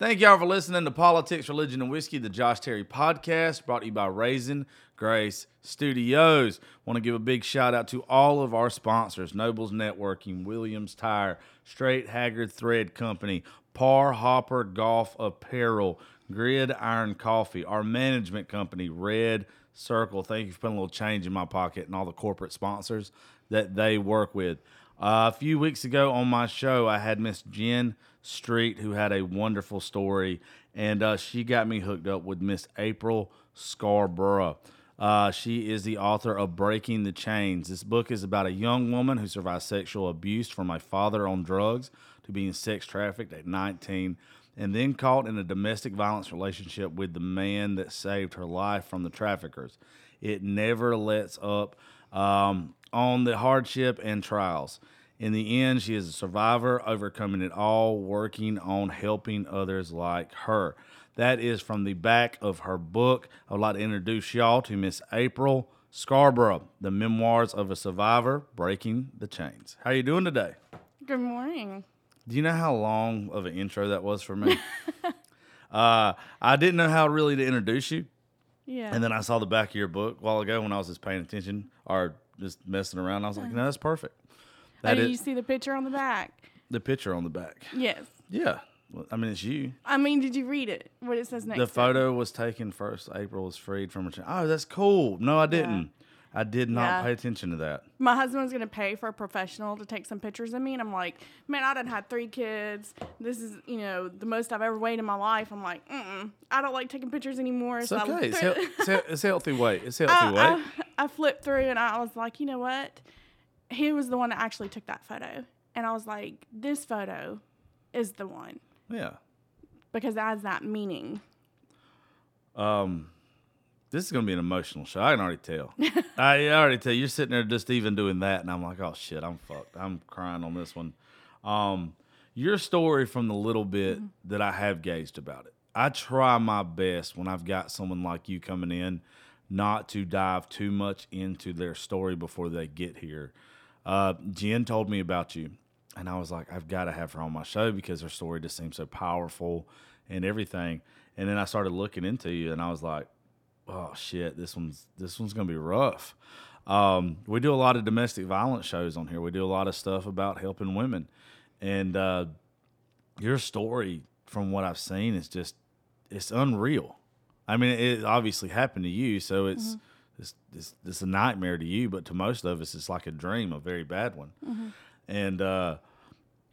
Thank y'all for listening to Politics, Religion, and Whiskey, the Josh Terry podcast, brought to you by Raisin Grace Studios. Want to give a big shout out to all of our sponsors: Nobles Networking, Williams Tire, Straight Haggard Thread Company, Par Hopper Golf Apparel, Grid Iron Coffee, our management company, Red Circle. Thank you for putting a little change in my pocket, and all the corporate sponsors that they work with. A few weeks ago on my show, I had Miss Jen Street, who had a wonderful story, and she got me hooked up with Miss April Scarborough. She is the author of Breaking the Chains. This book is about a young woman who survived sexual abuse from a father on drugs to being sex trafficked at 19, and then caught in a domestic violence relationship with the man that saved her life from the traffickers. It never lets up on the hardship and trials. In the end, she is a survivor, overcoming it all, working on helping others like her. That is from the back of her book. I would like to introduce y'all to Miss April Scarborough, The Memoirs of a Survivor, Breaking the Chains. How are you doing today? Good morning. Do you know how long of an intro that was for me? I didn't know how really to introduce you. Yeah. And then I saw the back of your book a while ago when I was just paying attention or just messing around. I was like, no, that's perfect. You see the picture on the back? The picture on the back. Yes. Yeah. Well, I mean, it's you. I mean, did you read it? What it says next? The photo was taken first. April was freed from her chain. Oh, that's cool. No, I didn't. Yeah. I did not pay attention to that. My husband's going to pay for a professional to take some pictures of me. And I'm like, man, I done had 3 kids. This is, the most I've ever weighed in my life. I'm like, I don't like taking pictures anymore. It's okay. It's healthy weight. I flipped through and I was like, you know what? He was the one that actually took that photo. And I was like, this photo is the one. Yeah. Because that has that meaning. This is going to be an emotional show. I can already tell. You're sitting there just even doing that, and I'm like, oh, shit, I'm fucked. I'm crying on this one. Your story, from the little bit that I have gauged about it, I try my best when I've got someone like you coming in not to dive too much into their story before they get here. Jen told me about you, and I was like, I've got to have her on my show because her story just seems so powerful and everything. And then I started looking into you, and I was like, oh, shit, this one's going to be rough. We do a lot of domestic violence shows on here. We do a lot of stuff about helping women. And your story, from what I've seen, is just, it's unreal. I mean, it obviously happened to you, so it's a nightmare to you, but to most of us, it's like a dream, a very bad one. Mm-hmm. And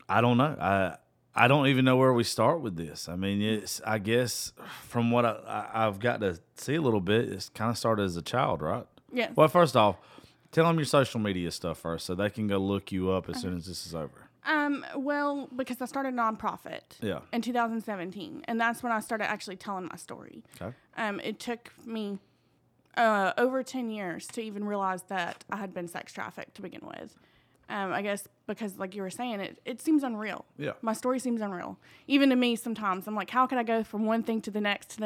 I don't know. I don't even know where we start with this. I mean, I guess from what I've got to see a little bit, it's kind of started as a child, right? Yeah. Well, first off, tell them your social media stuff first so they can go look you up as soon as this is over. Well, because I started a nonprofit in 2017, and that's when I started actually telling my story. Okay. It took me over 10 years to even realize that I had been sex trafficked to begin with. I guess because, like you were saying, it seems unreal. Yeah. My story seems unreal. Even to me sometimes. I'm like, how can I go from one thing to the next,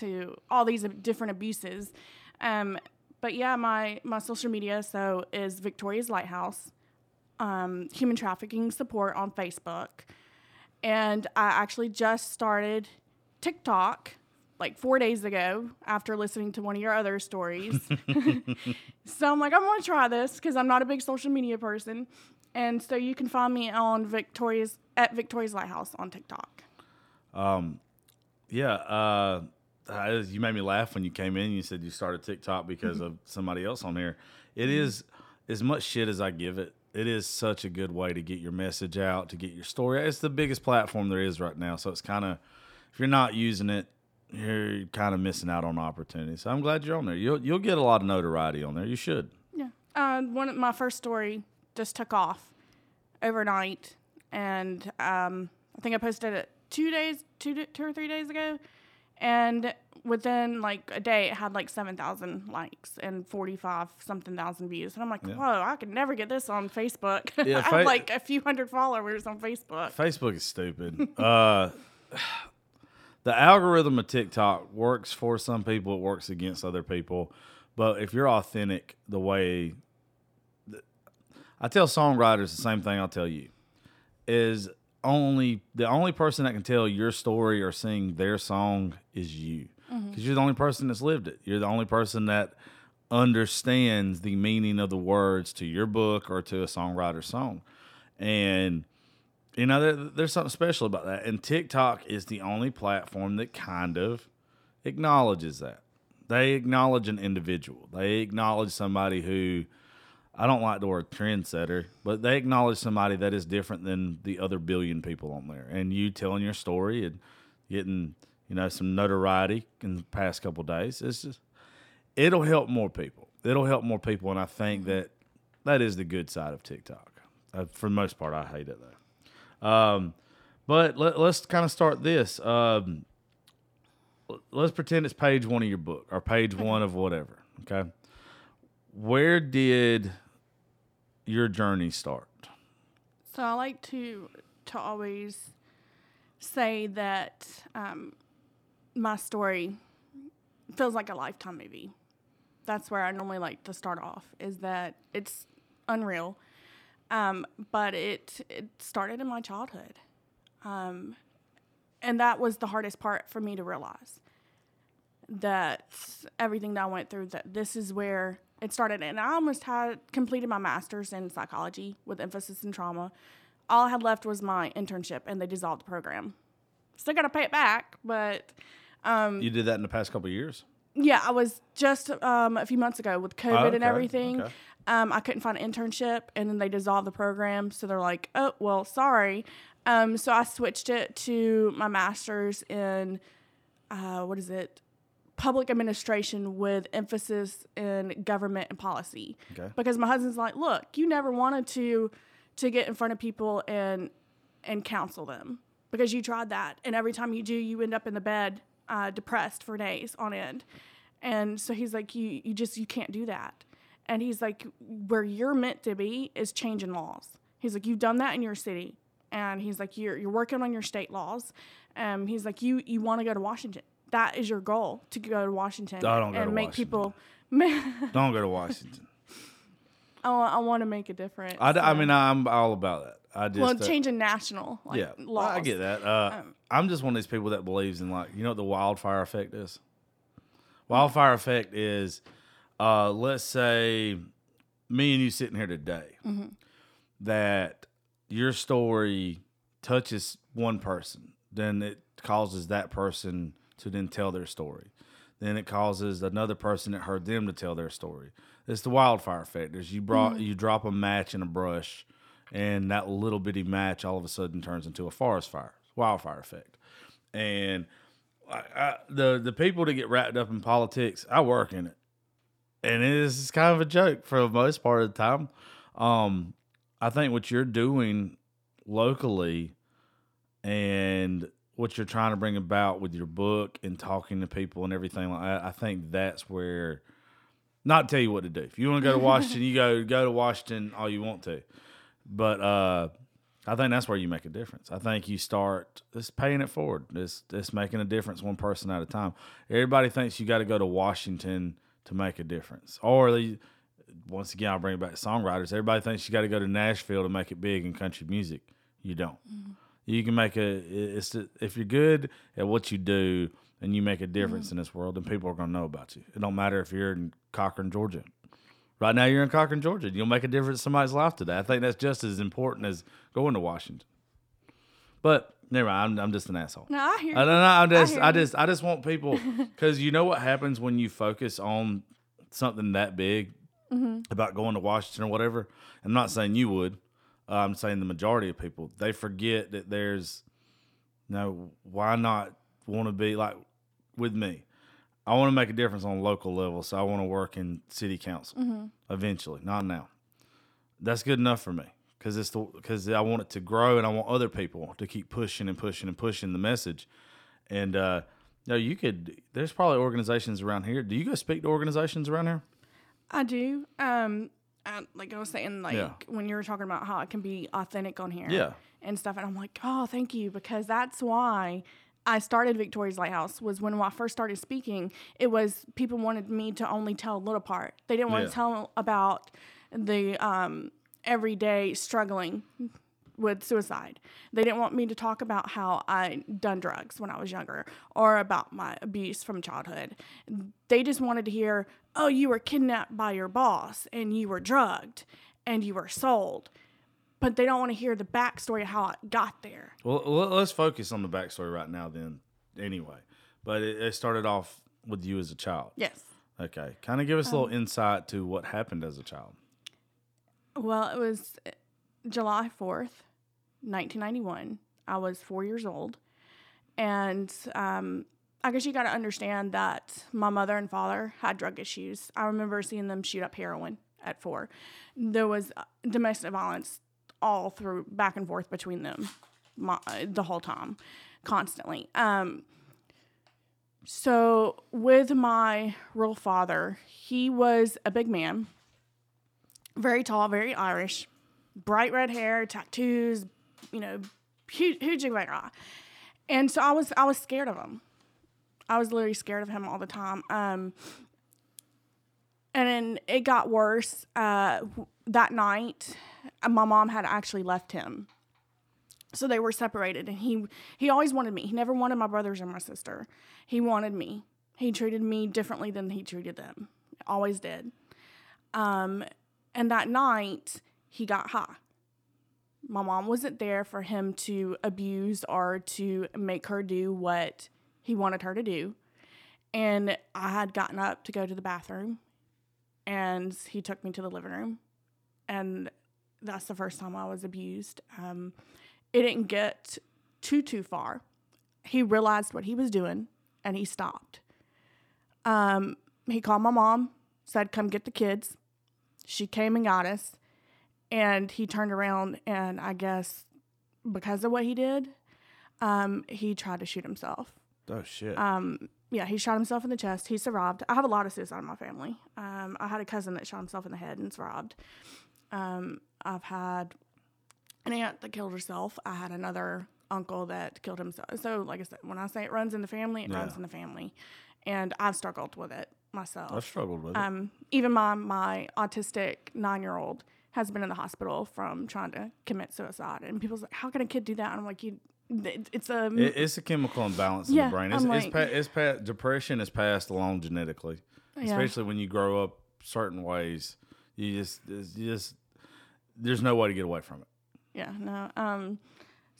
to all these different abuses? But, yeah, my social media is Victoria's Lighthouse. Human trafficking support on Facebook. And I actually just started TikTok like 4 days ago after listening to one of your other stories. So I'm like, I'm going to try this because I'm not a big social media person. And so you can find me on Victoria's Lighthouse on TikTok. You made me laugh when you came in. You said you started TikTok because of somebody else on here. It is as much shit as I give it. It is such a good way to get your message out, to get your story. It's the biggest platform there is right now. So it's kind of, if you're not using it, you're kind of missing out on opportunities. So I'm glad you're on there. You'll get a lot of notoriety on there. You should. Yeah. My first story just took off overnight. And I think I posted it 2 or 3 days ago. And within like a day, it had like 7,000 likes and 45,000 views. And I'm like, whoa, I could never get this on Facebook. Yeah, I have like a few hundred followers on Facebook. Facebook is stupid. The algorithm of TikTok works for some people. It works against other people. But if you're authentic, the way I tell songwriters the same thing I'll tell you is the only person that can tell your story or sing their song is you, because you're the only person that's lived it. You're the only person that understands the meaning of the words to your book or to a songwriter's song. And you know, there's something special about that. And TikTok is the only platform that kind of acknowledges that. They acknowledge an individual. They acknowledge somebody who, I don't like the word trendsetter, but they acknowledge somebody that is different than the other billion people on there. And you telling your story and getting, you know, some notoriety in the past couple of days, it's just, it'll help more people. It'll help more people. And I think that is the good side of TikTok. For the most part, I hate it though. But let's kind of start this. Let's pretend it's page one of your book or page one of whatever. Okay. Where did your journey start? So I like to always say that, my story feels like a Lifetime movie. That's where I normally like to start off, is that it's unreal. But it started in my childhood. And that was the hardest part for me to realize, that everything that I went through, that this is where it started. And I almost had completed my master's in psychology with emphasis in trauma. All I had left was my internship, and they dissolved the program. Still got to pay it back, but... you did that in the past couple of years? Yeah, I was just a few months ago with COVID and everything. Okay. I couldn't find an internship, and then they dissolved the program. So they're like, oh, well, sorry. So I switched it to my master's in, public administration with emphasis in government and policy. Okay. Because my husband's like, look, you never wanted to get in front of people and counsel them, because you tried that. And every time you do, you end up in the bed depressed for days on end. And so he's like, you can't do that. And he's like, where you're meant to be is changing laws. He's like, you've done that in your city. And he's like, you're working on your state laws. He's like, you want to go to Washington. That is your goal, to go to Washington. I don't go to Washington. Don't go to Washington. I want to make a difference. I mean, I'm all about that. I just changing national laws. I get that. I'm just one of these people that believes in, like, you know what the wildfire effect is? Wildfire effect is... let's say me and you sitting here today, that your story touches one person, then it causes that person to then tell their story. Then it causes another person that heard them to tell their story. It's the wildfire effect. You drop a match in a brush, and that little bitty match all of a sudden turns into a forest fire. Wildfire effect. And the people that get wrapped up in politics, I work in it. And it is kind of a joke for the most part of the time. I think what you're doing locally and what you're trying to bring about with your book and talking to people and everything like that, I think that's where, not tell you what to do. If you want to go to Washington, you go to Washington all you want to. But I think that's where you make a difference. I think you start just paying it forward. It's making a difference one person at a time. Everybody thinks you got to go to Washington to make a difference. Or once again, I'll bring it back to songwriters. Everybody thinks you got to go to Nashville to make it big in country music. You don't. Mm-hmm. You can make if you're good at what you do and you make a difference in this world, then people are going to know about you. It don't matter if you're in Cochran, Georgia. Right now you're in Cochran, Georgia. You'll make a difference in somebody's life today. I think that's just as important as going to Washington. But never mind, I'm just an asshole. No, I hear you. I just want people, because you know what happens when you focus on something that big about going to Washington or whatever. I'm not saying you would. I'm saying the majority of people, they forget that there's why not want to be like with me? I want to make a difference on a local level, so I want to work in city council eventually. Not now. That's good enough for me. Because I want it to grow, and I want other people to keep pushing and pushing and pushing the message. And there's probably organizations around here. Do you go speak to organizations around here? I do. Like I was saying, when you were talking about how it can be authentic on here and stuff, and I'm like, oh, thank you, because that's why I started Victoria's Lighthouse, was when I first started speaking, it was people wanted me to only tell a little part. They didn't want to tell about the everyday struggling with suicide. They didn't want me to talk about how I done drugs when I was younger or about my abuse from childhood. They just wanted to hear, oh, you were kidnapped by your boss and you were drugged and you were sold. But they don't want to hear the backstory of how I got there. Well, let's focus on the backstory right now then anyway. But it started off with you as a child. Yes. Okay. Kind of give us a little insight to what happened as a child. Well, it was July 4th, 1991. I was 4 years old. And I guess you got to understand that my mother and father had drug issues. I remember seeing them shoot up heroin at four. There was domestic violence all through back and forth between them the whole time, constantly. So with my real father, he was a big man, very tall, very Irish, bright red hair, tattoos, you know, huge, big guy. And so I was scared of him. I was literally scared of him all the time. And then it got worse. That night, my mom had actually left him. So they were separated. And he always wanted me. He never wanted my brothers or my sister. He wanted me. He treated me differently than he treated them. Always did. And that night, he got high. My mom wasn't there for him to abuse or to make her do what he wanted her to do. And I had gotten up to go to the bathroom. And he took me to the living room. And that's the first time I was abused. It didn't get too far. He realized what he was doing, and he stopped. He called my mom, said, come get the kids. She came and got us. And he turned around, and I guess because of what he did, he tried to shoot himself. Oh, shit. Yeah, he shot himself in the chest. He survived. I have a lot of suicide in my family. I had a cousin that shot himself in the head and survived. I've had an aunt that killed herself. I had another uncle that killed himself. So, like I said, when I say it runs in the family, it runs in the family. And I've struggled with it myself. I've struggled with it. Even my autistic 9-year-old has been in the hospital from trying to commit suicide. And people's like, how can a kid do that? And I'm like, it's a chemical imbalance in the brain. Depression is passed along genetically, especially when you grow up certain ways. You just there's no way to get away from it. Yeah, no.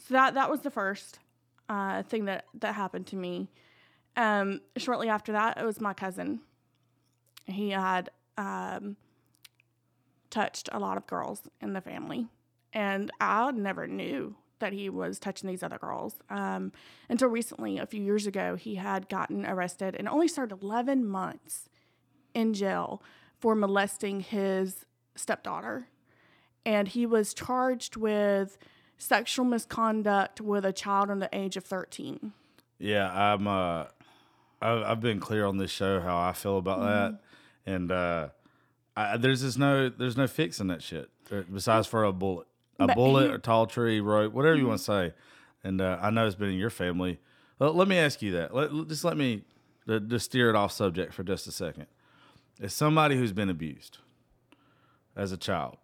So that was the first thing that happened to me. Shortly after that, it was my cousin. He had touched a lot of girls in the family, and I never knew that he was touching these other girls. Until recently, a few years ago, he had gotten arrested and only served 11 months in jail for molesting his stepdaughter. And he was charged with sexual misconduct with a child under the age of 13. Yeah, I've been clear on this show how I feel about that. And there's no fixing that shit besides for a bullet. A bullet, or tall tree, rope, whatever you want to say. And I know it's been in your family. Let me ask you that. Let me just steer it off subject for just a second. As somebody who's been abused as a child,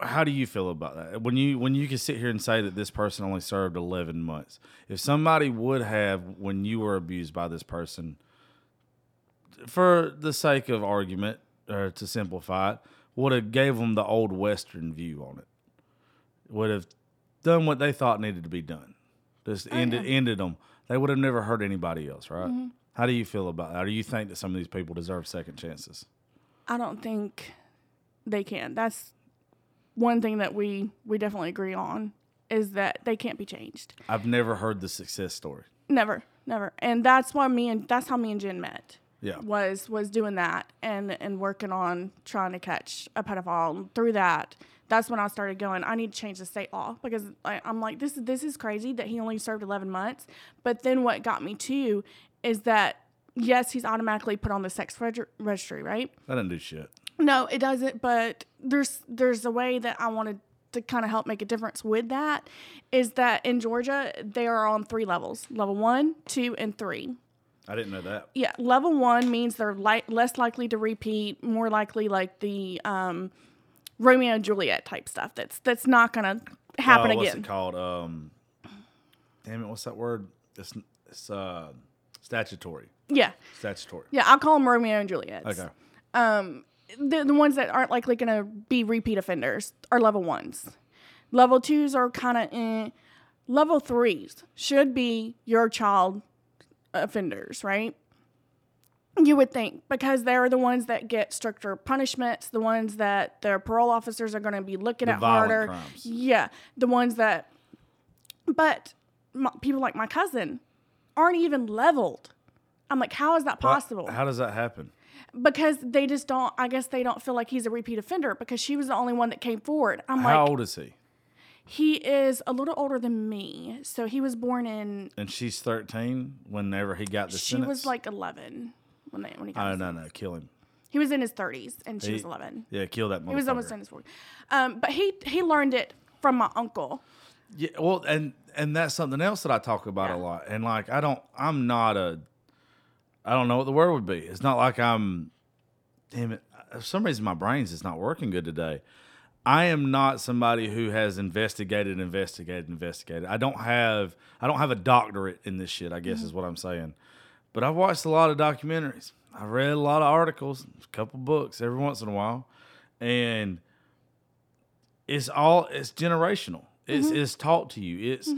how do you feel about that? When you can sit here and say that this person only served 11 months, if somebody would have, when you were abused by this person, for the sake of argument, or to simplify it, would have gave them the old Western view on it. Would have done what they thought needed to be done. Just ended them. They would have never hurt anybody else, right? Mm-hmm. How do you feel about that? Do you think that some of these people deserve second chances? I don't think they can. That's one thing that we definitely agree on is that they can't be changed. I've never heard the success story. Never. And that's how me and Jen met. Yeah. Was doing that and working on trying to catch a pedophile. Through that, that's when I started going, I need to change the state law because I'm like, this is crazy that he only served 11 months. But then what got me too is that, yes, he's automatically put on the sex registry, right? That doesn't do shit. No, it doesn't. But there's a way that I wanted to kind of help make a difference with that is that in Georgia, they are on three levels, level 1, 2, and 3. I didn't know that. Yeah, level 1 means they're less likely to repeat, more likely like the Romeo and Juliet type stuff. That's not gonna happen again. What's it called? Damn it, what's that word? It's statutory. Yeah. Statutory. Yeah, I'll call them Romeo and Juliet. Okay. The ones that aren't likely going to be repeat offenders are level 1s. Level 2s are kind of Level 3s should be your child offenders, right? You would think, because they're the ones that get stricter punishments, the ones that their parole officers are going to be looking at harder. Crimes. Yeah, the ones that... But people like my cousin aren't even leveled. I'm like, how is that possible? How does that happen? Because they just don't, I guess they don't feel like he's a repeat offender because she was the only one that came forward. How old is he? He is a little older than me. So he was born in... And she's 13 whenever he got the sentence? She was like 11 when he got the sentence. No, kill him. He was in his 30s and she was 11. Yeah, kill that motherfucker. He was almost in his 40s. But he learned it from my uncle. Yeah, well, and that's something else that I talk about a lot. And like, I don't know what the word would be. It's not like damn it. For some reason, my brain's just not working good today. I am not somebody who has investigated. I don't have a doctorate in this shit, I guess is what I'm saying. But I've watched a lot of documentaries. I've read a lot of articles, a couple books every once in a while. And it's generational. It's taught to you. It's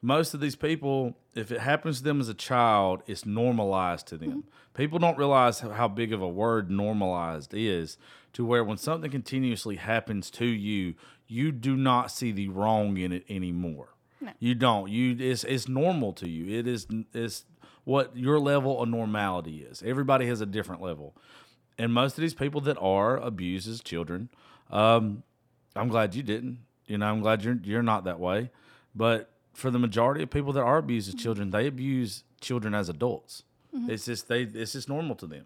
most of these people, if it happens to them as a child, it's normalized to them. People don't realize how big of a word normalized is, to where when something continuously happens to you, you do not see the wrong in it anymore. No. You don't. It's normal to you. It's what your level of normality is. Everybody has a different level. And most of these people that are abused as children, I'm glad you didn't. You know, I'm glad you're not that way. But for the majority of people that are abused as children, they abuse children as adults. It's just normal to them.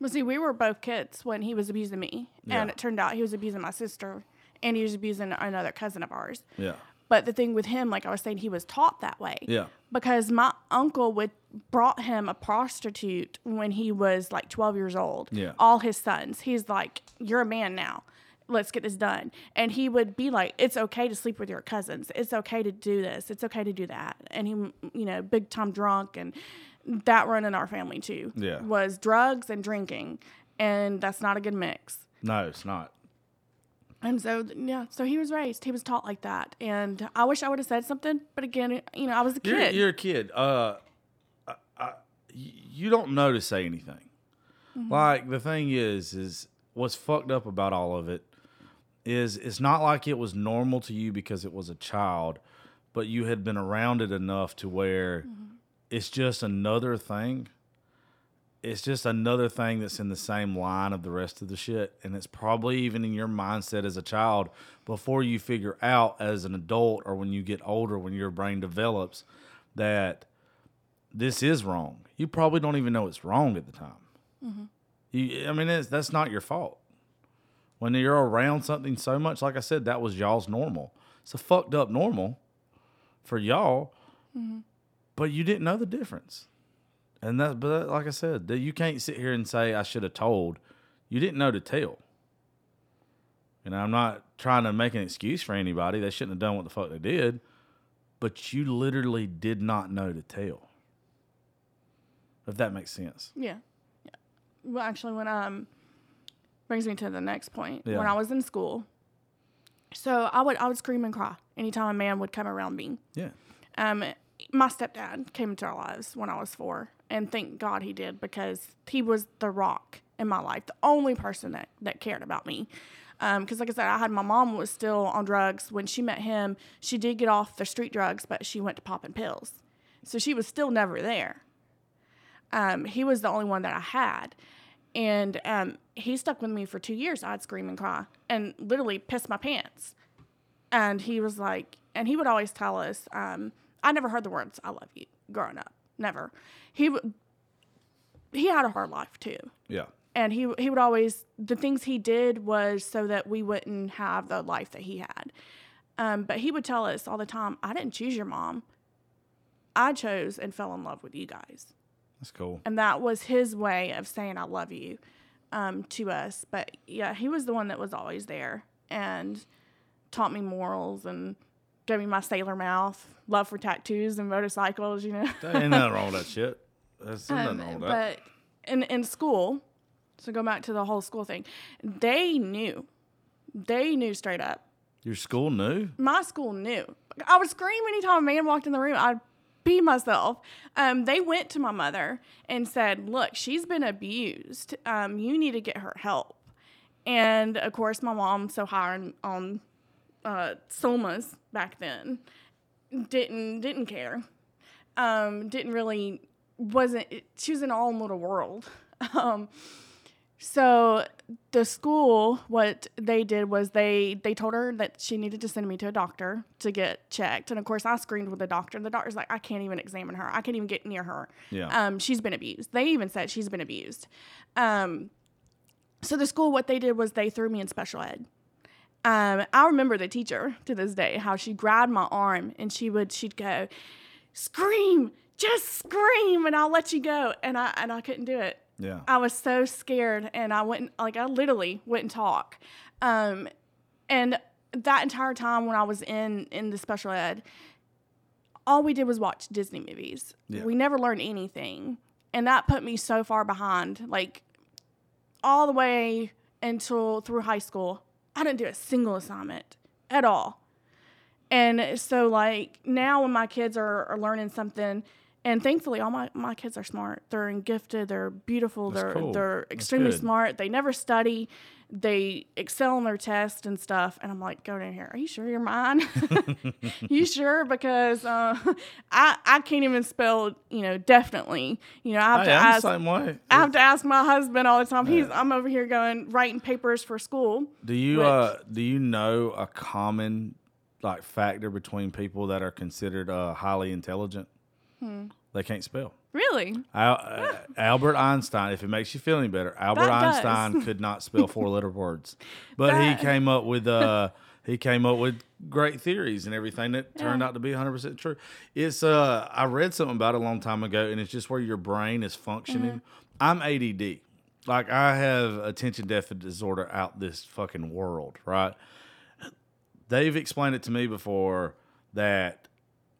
Well, see, we were both kids when he was abusing me. Yeah. And it turned out he was abusing my sister and he was abusing another cousin of ours. Yeah. But the thing with him, like I was saying, he was taught that way. Yeah. Because my uncle brought him a prostitute when he was like 12 years old. Yeah. All his sons. He's like, you're a man now. Let's get this done. And he would be like, it's okay to sleep with your cousins. It's okay to do this. It's okay to do that. And he, big time drunk, and that run in our family too. Yeah. Was drugs and drinking. And that's not a good mix. No, it's not. And so, yeah, so he was raised. He was taught like that. And I wish I would have said something, but again, I was a kid. You're a kid. You don't know to say anything. Like, the thing is what's fucked up about all of it is it's not like it was normal to you because it was a child, but you had been around it enough to where it's just another thing. It's just another thing that's in the same line of the rest of the shit. And it's probably even in your mindset as a child before you figure out as an adult, or when you get older, when your brain develops, that this is wrong. You probably don't even know it's wrong at the time. That's not your fault. When you're around something so much, like I said, that was y'all's normal. It's a fucked up normal for y'all, but you didn't know the difference. And but like I said, you can't sit here and say I should have told. You didn't know to tell. I'm not trying to make an excuse for anybody. They shouldn't have done what the fuck they did, but you literally did not know to tell. If that makes sense. Yeah. Well, actually, when brings me to the next point. Yeah. When I was in school, so I would scream and cry anytime a man would come around me. Yeah. My stepdad came into our lives when I was 4, and thank God he did, because he was the rock in my life, the only person that cared about me. Because like I said, I had my mom was still on drugs when she met him. She did get off the street drugs, but she went to popping pills, so she was still never there. He was the only one that I had. And he stuck with me for 2 years. I'd scream and cry and literally piss my pants. And he was like, and he would always tell us, I never heard the words, I love you, growing up. Never. He had a hard life too. Yeah. And he would always, the things he did was so that we wouldn't have the life that he had. But he would tell us all the time, I didn't choose your mom. I chose and fell in love with you guys. That's cool. And that was his way of saying I love you to us. But, yeah, he was the one that was always there. and taught me morals and gave me my sailor mouth, love for tattoos and motorcycles, you know. There ain't nothing wrong with that shit. There's nothing wrong with that. But in school, so go back to the whole school thing, they knew. They knew straight up. Your school knew? My school knew. I would scream anytime a man walked in the room. I'd pee myself. They went to my mother and said, look, she's been abused. You need to get her help. And, of course, my mom, so high on somas back then, didn't care. She was in her own little world. So the school, what they did was they told her that she needed to send me to a doctor to get checked. And, of course, I screamed with the doctor. The doctor's like, I can't even examine her. I can't even get near her. Yeah. She's been abused. They even said she's been abused. So the school, what they did was they threw me in special ed. I remember the teacher to this day, how she grabbed my arm and she'd go, scream, just scream, and I'll let you go. And I couldn't do it. Yeah. I was so scared, and I literally wouldn't talk. And that entire time when I was in the special ed, all we did was watch Disney movies. Yeah. We never learned anything. And that put me so far behind, like all the way through high school. I didn't do a single assignment at all. And so, like, now when my kids are learning something, and thankfully all my kids are smart. They're gifted. They're beautiful. That's cool. They're extremely smart. They never study. They excel in their tests and stuff. And I'm like, go down here. Are you sure you're mine? You sure? Because I can't even spell, you know, definitely. You know, I have to ask my husband all the time. I'm over here writing papers for school. Do you know a common factor between people that are considered highly intelligent? They can't spell. Really? Albert Einstein, if it makes you feel any better, could not spell four-letter words. But he came up with great theories and everything that turned out to be 100% true. It's I read something about it a long time ago, and it's just where your brain is functioning. Mm-hmm. I'm ADD. I have attention deficit disorder out this fucking world, right? They've explained it to me before that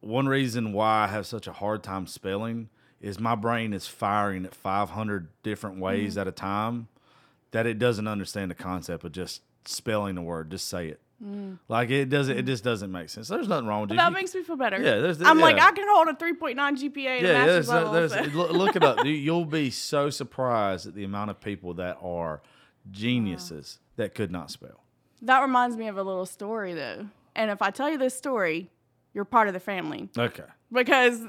one reason why I have such a hard time spelling is my brain is firing at 500 different ways at a time that it doesn't understand the concept of just spelling the word. Just say it. It doesn't. It just doesn't make sense. There's nothing wrong with it. That makes me feel better. Yeah, I can hold a 3.9 GPA. Look it up. You'll be so surprised at the amount of people that are geniuses that could not spell. That reminds me of a little story though, and if I tell you this story, you're part of the family. Okay. Because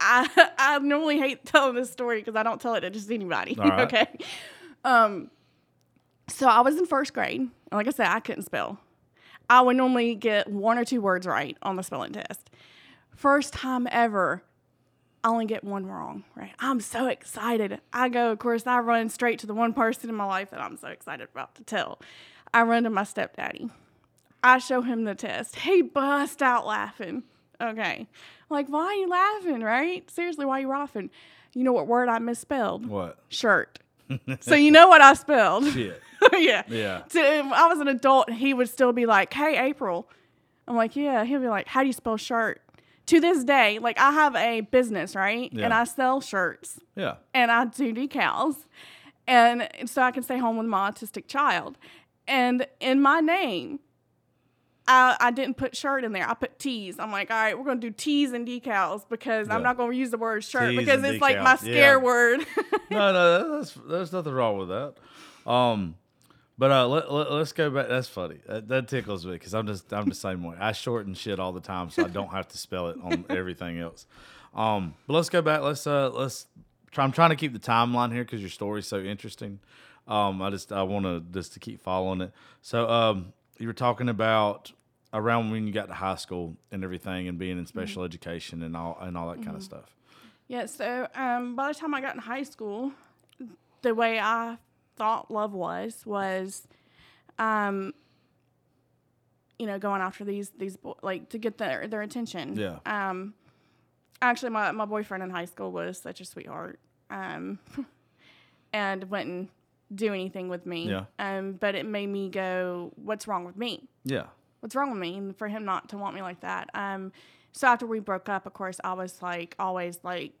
I normally hate telling this story because I don't tell it to just anybody. All right. Okay. So I was in first grade. And like I said, I couldn't spell. I would normally get one or two words right on the spelling test. First time ever, I only get one wrong, right? I'm so excited. I run straight to the one person in my life that I'm so excited about to tell. I run to my stepdaddy. I show him the test. He bust out laughing. Okay. Like, why are you laughing, right? Seriously, why are you laughing? You know what word I misspelled? What? Shirt. So you know what I spelled? Shit. Yeah. Yeah. So if I was an adult, he would still be like, hey, April. I'm like, yeah. He'll be like, how do you spell shirt? To this day, like, I have a business, right? Yeah. And I sell shirts. Yeah. And I do decals. And so I can stay home with my autistic child. And in my name, I didn't put shirt in there. I put T's. I'm like, all right, we're going to do T's and decals because I'm not going to use the word shirt T's because it's like my scare word. No, there's nothing wrong with that. But let's go back. That's funny. That tickles me because I'm the same way. I shorten shit all the time so I don't have to spell it on everything else. But let's go back. Let's try. I'm trying to keep the timeline here because your story's so interesting. I want to just keep following it. So you were talking about around when you got to high school and everything and being in special education and all that kind of stuff. Yeah, so by the time I got in high school, the way I thought love was you know, going after these boys, like, to get their attention. Yeah. Actually, my boyfriend in high school was such a sweetheart and went and do anything with me. Yeah. But it made me go, what's wrong with me? Yeah. What's wrong with me? And for him not to want me like that. So after we broke up, of course, I was like, always like,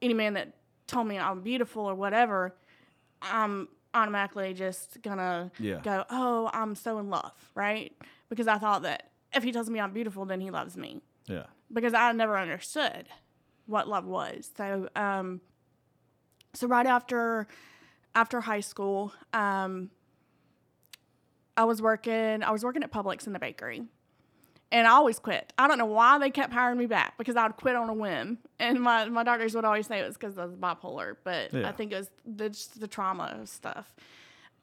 any man that told me I'm beautiful or whatever, I'm automatically just gonna go, oh, I'm so in love, right? Because I thought that if he tells me I'm beautiful, then he loves me. Yeah. Because I never understood what love was. So, so right after high school, I was working at Publix in the bakery, and I always quit. I don't know why they kept hiring me back, because I would quit on a whim. And my doctors would always say it was because I was bipolar, but I think it was just the trauma stuff,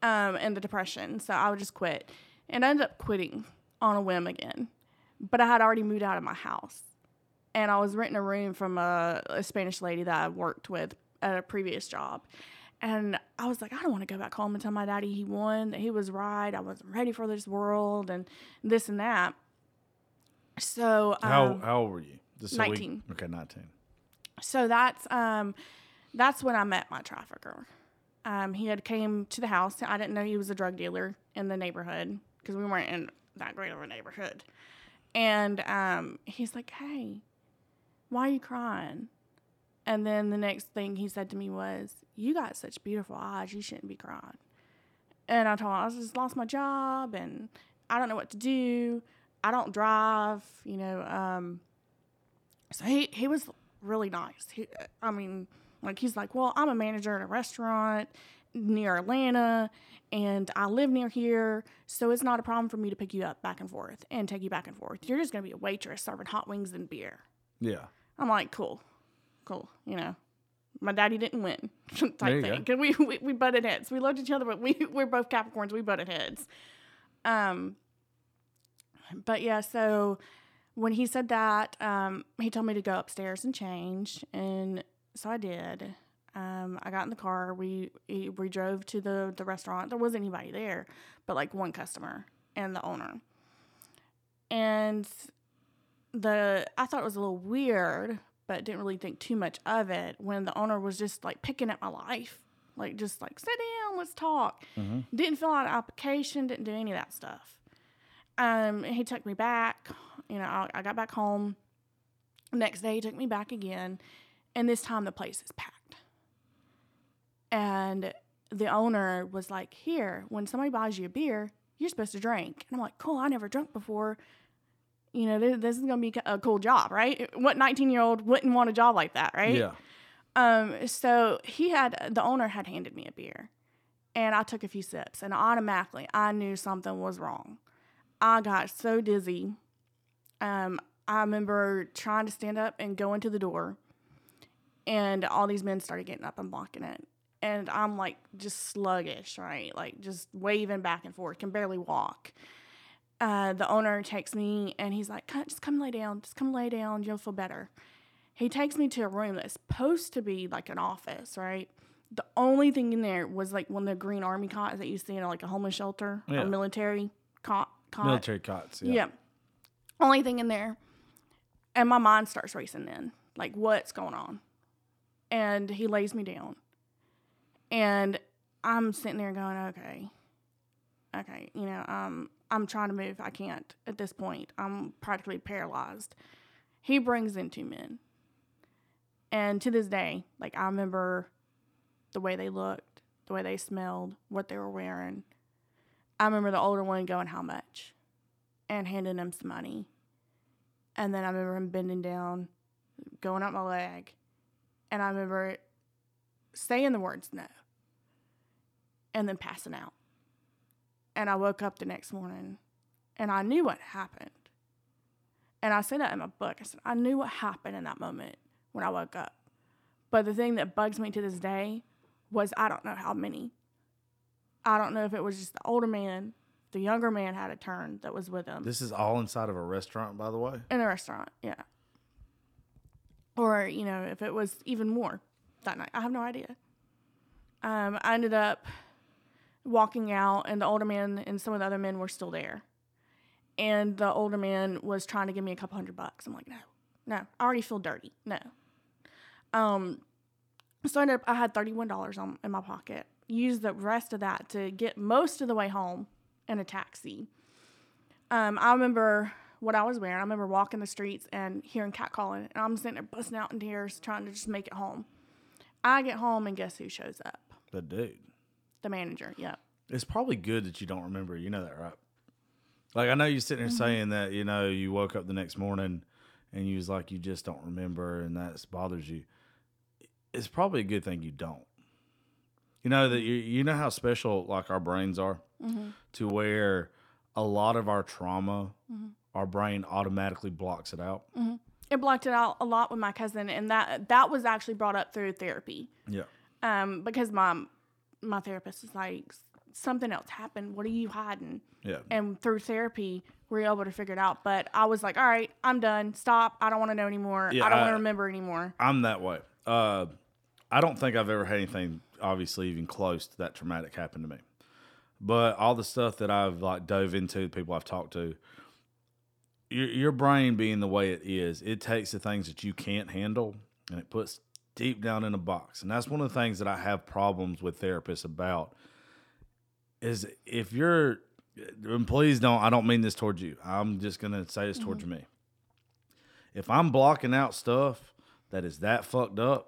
and the depression. So I would just quit, and I ended up quitting on a whim again. But I had already moved out of my house, and I was renting a room from a Spanish lady that I worked with at a previous job. And I was like, I don't want to go back home and tell my daddy he won, that he was right. I wasn't ready for this world and this and that. So how old were you? 19. Okay, 19. So that's when I met my trafficker. He had came to the house. I didn't know he was a drug dealer in the neighborhood, because we weren't in that great of a neighborhood. And he's like, hey, why are you crying? And then the next thing he said to me was, you got such beautiful eyes, you shouldn't be crying. And I told him, I just lost my job, and I don't know what to do. I don't drive, you know. So he was really nice. He's like, well, I'm a manager at a restaurant near Atlanta, and I live near here, so it's not a problem for me to pick you up back and forth and take you back and forth. You're just going to be a waitress serving hot wings and beer. Yeah. I'm like, cool, you know. My daddy didn't win type thing. Because we butted heads. We loved each other, but we're both Capricorns. We butted heads. But, yeah, so when he said that, he told me to go upstairs and change, and so I did. I got in the car. We drove to the restaurant. There wasn't anybody there, but like one customer and the owner. And I thought it was a little weird, but didn't really think too much of it, when the owner was just like picking at my life, like just like, sit down, let's talk. Mm-hmm. Didn't fill out an application, didn't do any of that stuff. He took me back. You know, I got back home. Next day, he took me back again, and this time the place is packed. And the owner was like, here, when somebody buys you a beer, you're supposed to drink. And I'm like, cool, I never drunk before. You know, this is going to be a cool job, right? What 19-year-old wouldn't want a job like that, right? Yeah. So the owner had handed me a beer. And I took a few sips. And automatically, I knew something was wrong. I got so dizzy. I remember trying to stand up and go into the door. And all these men started getting up and blocking it. And I'm, like, just sluggish, right? Like, just waving back and forth. Can barely walk. The owner takes me, and he's like, just come lay down. Just come lay down. You'll feel better. He takes me to a room that's supposed to be, like, an office, right? The only thing in there was, like, one of the green army cots that you see in, like, a homeless shelter. Yeah. Or military cot. Military cots, yeah. Only thing in there. And my mind starts racing then. Like, what's going on? And he lays me down. And I'm sitting there going, okay, you know, I'm trying to move. I can't at this point. I'm practically paralyzed. He brings in two men. And to this day, like, I remember the way they looked, the way they smelled, what they were wearing. I remember the older one going, how much? And handing him some money. And then I remember him bending down, going up my leg. And I remember saying the words no, and then passing out. And I woke up the next morning, and I knew what happened. And I say that in my book. I said, I knew what happened in that moment when I woke up. But the thing that bugs me to this day was I don't know how many. I don't know if it was just the older man, the younger man had a turn that was with him. This is all inside of a restaurant, by the way? In a restaurant, yeah. Or, you know, if it was even more. That night. I have no idea. I ended up walking out, and the older man and some of the other men were still there. And the older man was trying to give me a couple $100. I'm like, no, I already feel dirty. No. So I had $31 in my pocket. used the rest of that to get most of the way home in a taxi. I remember what I was wearing. I remember walking the streets and hearing catcalling, and I'm sitting there busting out in tears trying to just make it home. I get home, and guess who shows up? The dude. The manager, yeah. It's probably good that you don't remember. You know that, right? Like, I know you're sitting there saying that, you know, you woke up the next morning and you was like, you just don't remember, and that bothers you. It's probably a good thing you don't. You know that you know how special, like, our brains are to where a lot of our trauma, our brain automatically blocks it out. It blocked it out a lot with my cousin, and that was actually brought up through therapy. Yeah. Because my therapist is like, something else happened. What are you hiding? Yeah. And through therapy, we were able to figure it out. But I was like, all right, I'm done. Stop. I don't want to know anymore. Yeah, I don't want to remember anymore. I'm that way. I don't think I've ever had anything, obviously, even close to that traumatic happen to me. But all the stuff that I've, like, dove into, people I've talked to, your brain being the way it is, it takes the things that you can't handle and it puts deep down in a box. And that's one of the things that I have problems with therapists about is if you're, and please don't, I don't mean this towards you. I'm just going to say this towards me. If I'm blocking out stuff that is that fucked up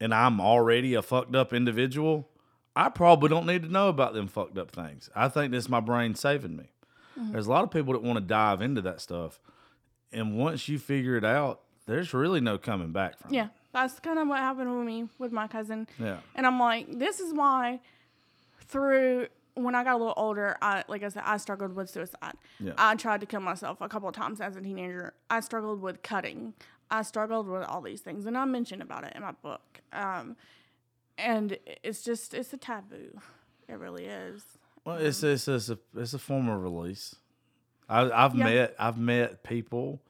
and I'm already a fucked up individual, I probably don't need to know about them fucked up things. I think this is my brain saving me. There's a lot of people that want to dive into that stuff. And once you figure it out, there's really no coming back from it. Yeah, that's kind of what happened with me, with my cousin. Yeah. And I'm like, this is why through... When I got a little older, I struggled with suicide. Yeah. I tried to kill myself a couple of times as a teenager. I struggled with cutting. I struggled with all these things, and I mentioned about it in my book. And it's just, it's a taboo. It really is. Well, it's a form of release. I've met people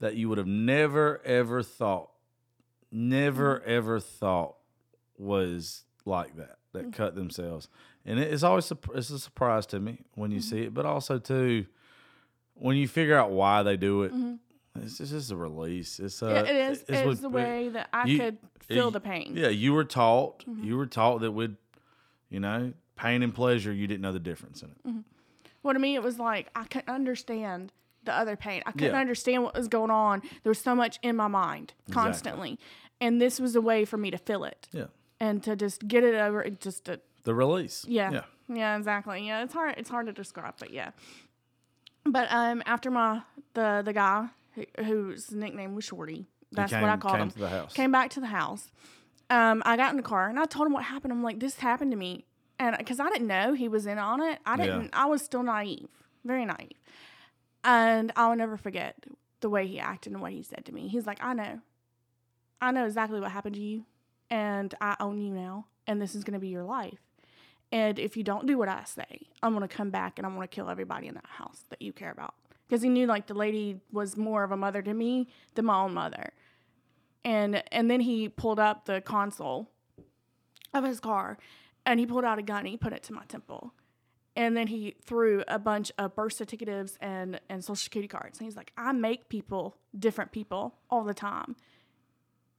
that you would have never ever thought was like that cut themselves. And it's always it's a surprise to me when you see it, but also, too, when you figure out why they do it, it's just a release. It is. It's the way that I could feel the pain. Yeah, you were taught. You were taught that with, you know, pain and pleasure, you didn't know the difference in it. Well, to me, it was like I couldn't understand the other pain. I couldn't understand what was going on. There was so much in my mind constantly, and this was a way for me to feel it. Yeah, and to just get it over. The release. Yeah, exactly. Yeah, it's hard to describe, but yeah. But after the guy whose nickname was Shorty, that's what I called him. Came back to the house. I got in the car and I told him what happened. I'm like, this happened to me, and because I didn't know he was in on it, I was still naive, very naive, and I'll never forget the way he acted and what he said to me. He's like, I know exactly what happened to you, and I own you now, and this is going to be your life. And if you don't do what I say, I'm going to come back and I'm going to kill everybody in that house that you care about. Because he knew, like, the lady was more of a mother to me than my own mother. And then he pulled up the console of his car, and he pulled out a gun and he put it to my temple. And then he threw a bunch of birth certificates and Social Security cards. And he's like, I make people, different people, all the time.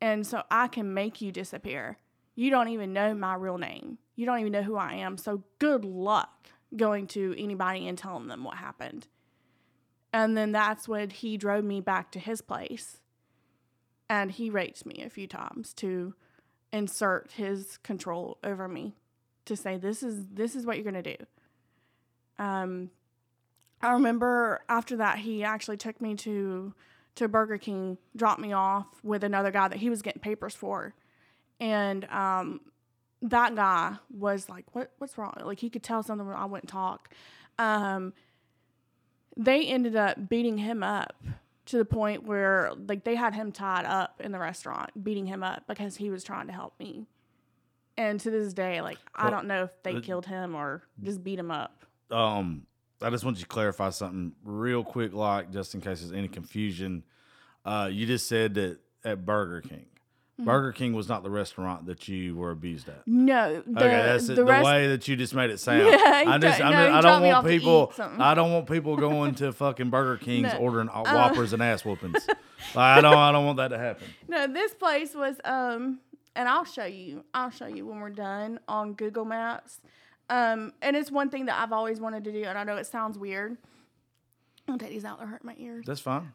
And so I can make you disappear. You don't even know my real name. You don't even know who I am. So good luck going to anybody and telling them what happened. And then that's when he drove me back to his place. And he raped me a few times to insert his control over me, to say, this is what you're going to do. I remember after that, he actually took me to Burger King, dropped me off with another guy that he was getting papers for. And that guy was like, what's wrong? Like, he could tell something when I wouldn't talk. They ended up beating him up to the point where, like, they had him tied up in the restaurant, beating him up because he was trying to help me. And to this day, like, I don't know if they killed him or just beat him up. I just want you to clarify something real quick, like, just in case there's any confusion. You just said that at Burger King. Burger King was not the restaurant that you were abused at. No. The way that you just made it sound. Yeah, I don't want people going to fucking Burger King's ordering Whoppers and ass whoopings. I don't want that to happen. No, this place was and I'll show you when we're done on Google Maps. And it's one thing that I've always wanted to do, and I know it sounds weird. I'll take these out; they're hurting my ears. That's fine.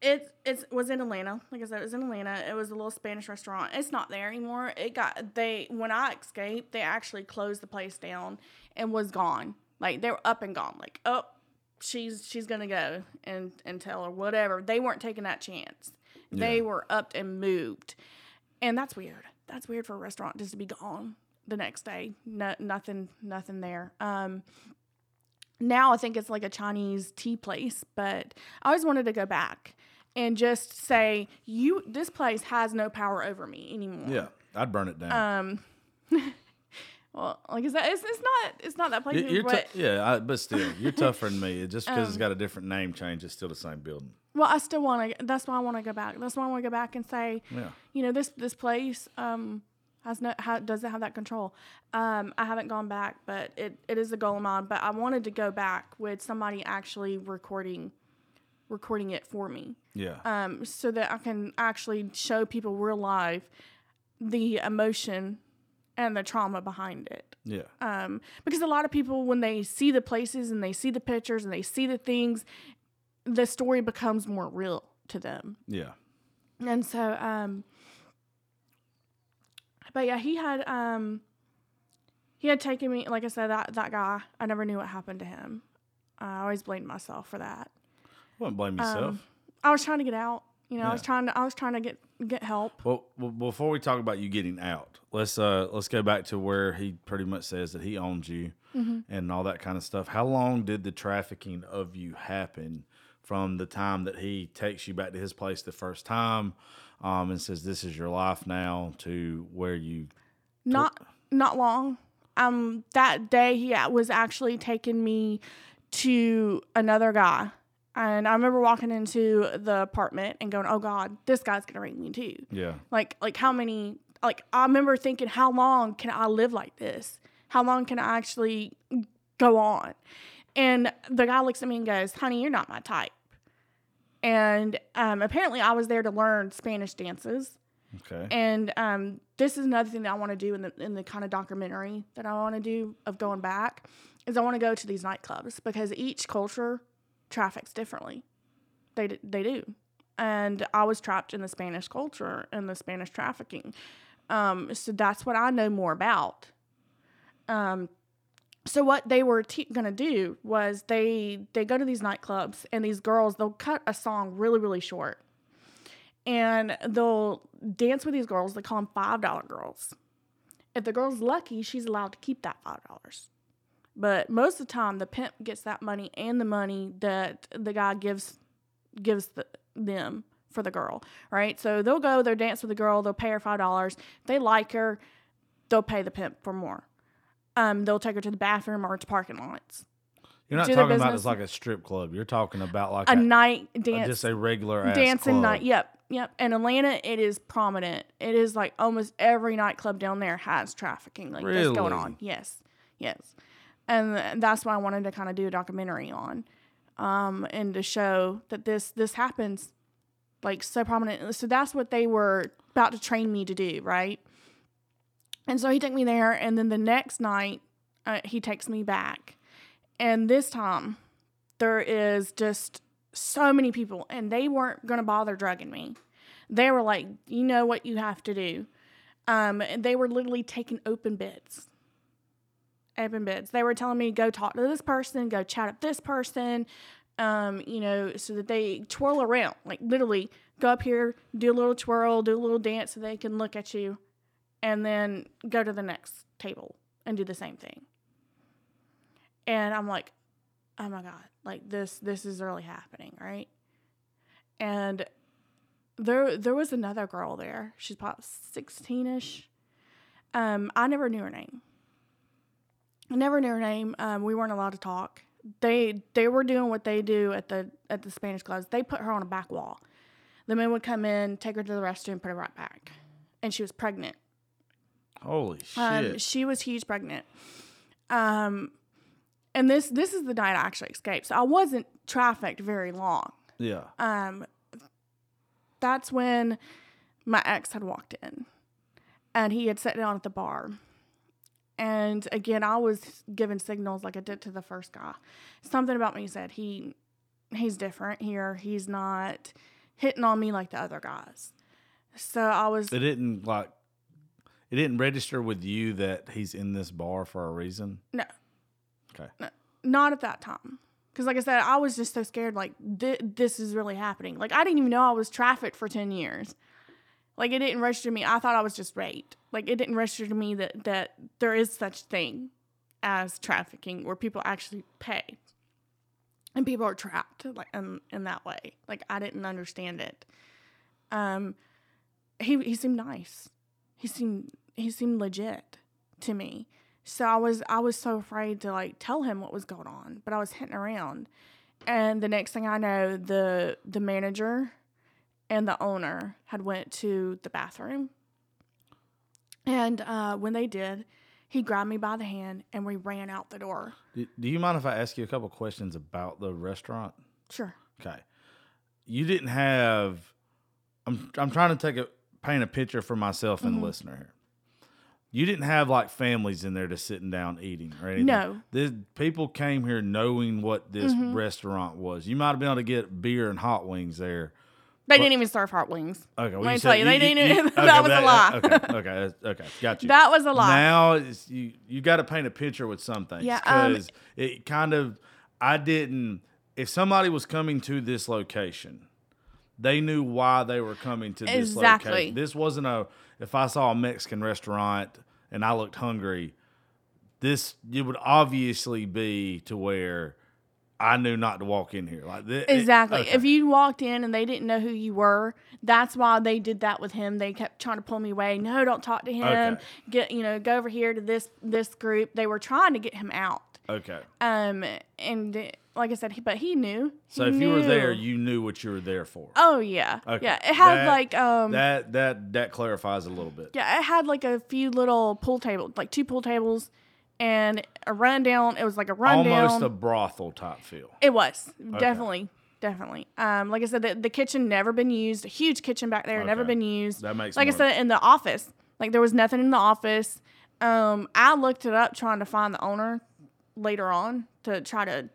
It was in Atlanta. Like I said, it was in Atlanta. It was a little Spanish restaurant. It's not there anymore. When I escaped, they actually closed the place down and was gone. Like, they were up and gone. Like, oh, she's gonna go and tell her whatever. They weren't taking that chance. Yeah. They were up and moved, and that's weird. That's weird for a restaurant just to be gone the next day. No, nothing there. Now I think it's like a Chinese tea place, but I always wanted to go back and just say, this place has no power over me anymore. Yeah, I'd burn it down. Well, like I said, it's not that place. But still, you're tougher than me. Just because it's got a different name change, it's still the same building. Well, I still want to. That's why I want to go back. That's why I want to go back and say, this place doesn't have that control. I haven't gone back, but it is a goal of mine. But I wanted to go back with somebody actually recording it for me. Yeah. So that I can actually show people real life the emotion and the trauma behind it. Yeah. Because a lot of people, when they see the places and they see the pictures and they see the things, the story becomes more real to them. Yeah. And so, but yeah, he had taken me, like I said, that guy, I never knew what happened to him. I always blamed myself for that. I wouldn't blame yourself. I was trying to get out. Yeah. I was trying to get help. Well, before we talk about you getting out, let's go back to where he pretty much says that he owns you, mm-hmm. and all that kind of stuff. How long did the trafficking of you happen from the time that he takes you back to his place the first time, and says this is your life now, to where you? Not long. That day he was actually taking me to another guy. And I remember walking into the apartment and going, "Oh God, this guy's gonna rape me too." Yeah. Like how many? Like, I remember thinking, how long can I live like this? How long can I actually go on? And the guy looks at me and goes, "Honey, you're not my type." And apparently, I was there to learn Spanish dances. Okay. And this is another thing that I want to do in the kind of documentary that I want to do of going back, is I want to go to these nightclubs, because each culture traffics differently. They do. And I was trapped in the Spanish culture and the Spanish trafficking. So that's what I know more about. So what they were going to do was they go to these nightclubs, and these girls, they'll cut a song really, really short. And they'll dance with these girls. They call them $5 girls. If the girl's lucky, she's allowed to keep that $5. But most of the time, the pimp gets that money and the money that the guy gives them for the girl, right? So they'll go, they'll dance with the girl, they'll pay her $5. If they like her, they'll pay the pimp for more. They'll take her to the bathroom or to parking lots. You're not talking about it's like a strip club. You're talking about like a night dance. Just a regular ass dancing club. Night, yep. In Atlanta, it is prominent. It is like almost every nightclub down there has trafficking. Like, really? That's going on. Yes. And that's why I wanted to kind of do a documentary on, and to show that this happens, like, so prominently. So that's what they were about to train me to do, right? And so he took me there, and then the next night, he takes me back. And this time, there is just so many people, and they weren't going to bother drugging me. They were like, you know what you have to do. And they were literally taking open bids. They were telling me, go talk to this person, go chat up this person, so that they twirl around, like, literally go up here, do a little twirl, do a little dance so they can look at you, and then go to the next table and do the same thing. And I'm like, oh my God, like, this is really happening, right? And there was another girl there. She's probably 16-ish. I never knew her name. We weren't allowed to talk. They were doing what they do at the Spanish clubs. They put her on a back wall. The men would come in, take her to the restroom, put her right back. And she was pregnant. Holy shit. She was huge pregnant. And this is the night I actually escaped. So I wasn't trafficked very long. Yeah. That's when my ex had walked in and he had sat down at the bar. And again, I was giving signals like I did to the first guy. Something about me said, he's different here. He's not hitting on me like the other guys. So I was... It didn't register with you that he's in this bar for a reason? No. Okay. No, not at that time. Because like I said, I was just so scared, like, this is really happening. Like, I didn't even know I was trafficked for 10 years. Like, it didn't register to me. I thought I was just raped. Like, it didn't register to me that there is such thing as trafficking where people actually pay. And people are trapped, like, in that way. Like, I didn't understand it. He seemed nice. He seemed legit to me. So I was so afraid to, like, tell him what was going on, but I was hitting around. And the next thing I know, the manager and the owner had went to the bathroom. And when they did, he grabbed me by the hand and we ran out the door. Do you mind if I ask you a couple questions about the restaurant? Sure. Okay. You didn't have... I'm trying to paint a picture for myself and the listener here. You didn't have, like, families in there just sitting down eating or anything. No. People came here knowing what this restaurant was. You might have been able to get beer and hot wings there. They didn't even serve hot wings. Okay. Well, let me tell you, they didn't even. That was a lie. Okay. Got you. That was a lie. Now, you got to paint a picture with some things. Yeah. Because it kind of, if somebody was coming to this location, they knew why they were coming to this location. This wasn't if I saw a Mexican restaurant and I looked hungry, it would obviously be to where I knew not to walk in here. Like this, exactly. If you walked in and they didn't know who you were, that's why they did that with him. They kept trying to pull me away. No, don't talk to him. Okay. Go over here to this group. They were trying to get him out. Okay. And like I said, he knew. So if you were there, you knew what you were there for. Oh yeah. Okay. Yeah. It had that clarifies a little bit. Yeah, it had like a few little pool tables, like two pool tables, and a rundown. It was like a rundown, almost a brothel type feel. It was definitely. Like I said, the kitchen never been used. A huge kitchen back there, never been used. That makes sense. I said, in the office, like there was nothing in the office. I looked it up trying to find the owner later on to try to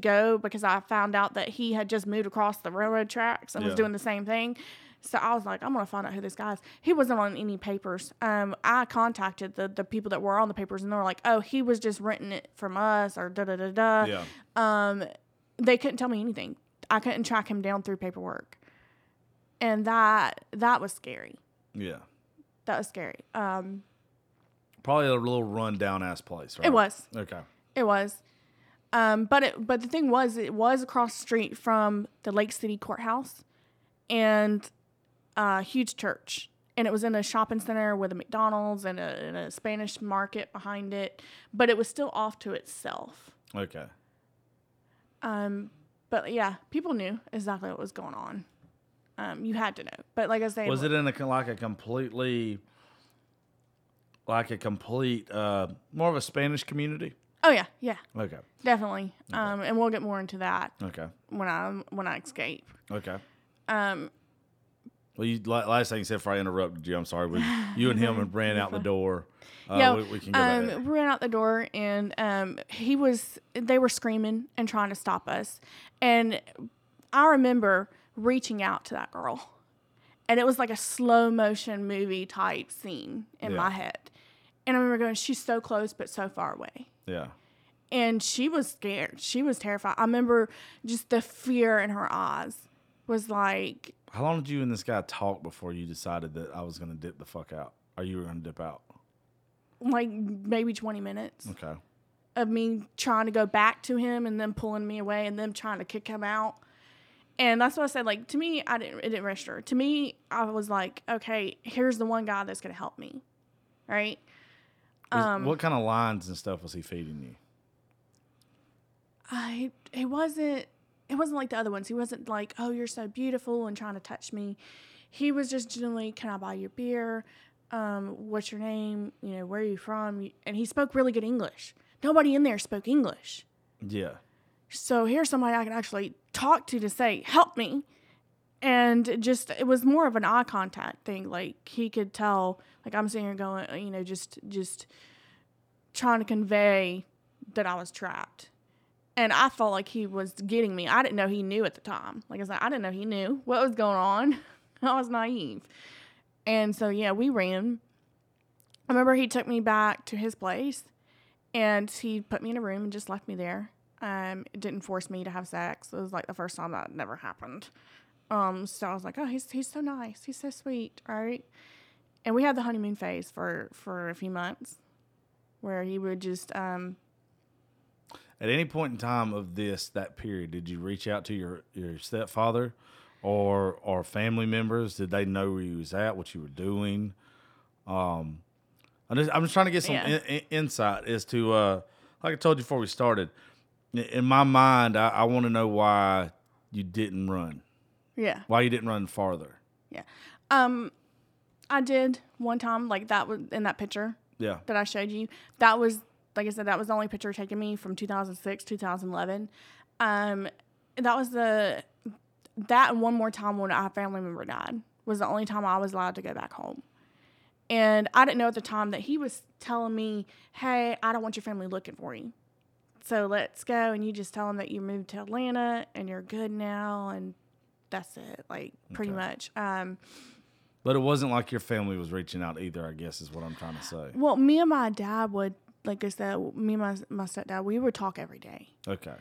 go, because I found out that he had just moved across the railroad tracks and was doing the same thing. So I was like, I'm going to find out who this guy is. He wasn't on any papers. I contacted the people that were on the papers, and they were like, oh, he was just renting it from us or da-da-da-da. Yeah. They couldn't tell me anything. I couldn't track him down through paperwork. And that was scary. Yeah. That was scary. Probably a little rundown-ass place, right? It was. Okay. It was. But the thing was, it was across the street from the Lake City Courthouse and a huge church. And it was in a shopping center with a McDonald's and a Spanish market behind it. But it was still off to itself. Okay. But, yeah, people knew exactly what was going on. You had to know. But, like I say... Was it in a completely... Like a complete, more of a Spanish community? Oh, yeah. Yeah. Okay. Definitely. Okay. And we'll get more into that. Okay. When I escape. Okay. Well, last thing you said before I interrupted you, I'm sorry, was you and him ran out the door. Yeah. We can go back there. We ran out the door, and they were screaming and trying to stop us. And I remember reaching out to that girl. And it was like a slow motion movie type scene in my head. And I remember going, she's so close, but so far away. Yeah. And she was scared. She was terrified. I remember just the fear in her eyes was like... How long did you and this guy talk before you decided that I was going to dip the fuck out? Or you were going to dip out? Like maybe 20 minutes. Okay. Of me trying to go back to him and then pulling me away and then trying to kick him out. And that's what I said. Like, to me, it didn't register. To me, I was like, okay, here's the one guy that's going to help me. Right? What kind of lines and stuff was he feeding you? It wasn't like the other ones. He wasn't like, oh, you're so beautiful and trying to touch me. He was just generally, can I buy your beer? What's your name? Where are you from? And he spoke really good English. Nobody in there spoke English. Yeah. So here's somebody I can actually talk to say, help me. And just, it was more of an eye contact thing. Like, he could tell, like, I'm sitting here going, you know, just trying to convey that I was trapped. And I felt like he was getting me. I didn't know he knew at the time. Like I said, I didn't know he knew what was going on. I was naive. And so, yeah, we ran. I remember he took me back to his place, and he put me in a room and just left me there. It didn't force me to have sex. It was, like, the first time that never happened. So I was like, oh, he's so nice. He's so sweet, right? And we had the honeymoon phase for a few months where he would just... At any point in time of that period, did you reach out to your stepfather or family members? Did they know where you was at, what you were doing? I'm just trying to get some insight as to, like I told you before we started, in my mind, I want to know why you didn't run. Yeah. Why you didn't run farther. Yeah. I did one time, like that was in that picture that I showed you. That was, like I said, that was the only picture taken me from 2006, 2011. That was that and one more time when our family member died was the only time I was allowed to go back home. And I didn't know at the time that he was telling me, hey, I don't want your family looking for you. So let's go. And you just tell them that you moved to Atlanta and you're good now. And that's it. Like, pretty much. But it wasn't like your family was reaching out either, I guess, is what I'm trying to say. Well, me and my dad would. Like I said, me and my stepdad, we would talk every day. Okay.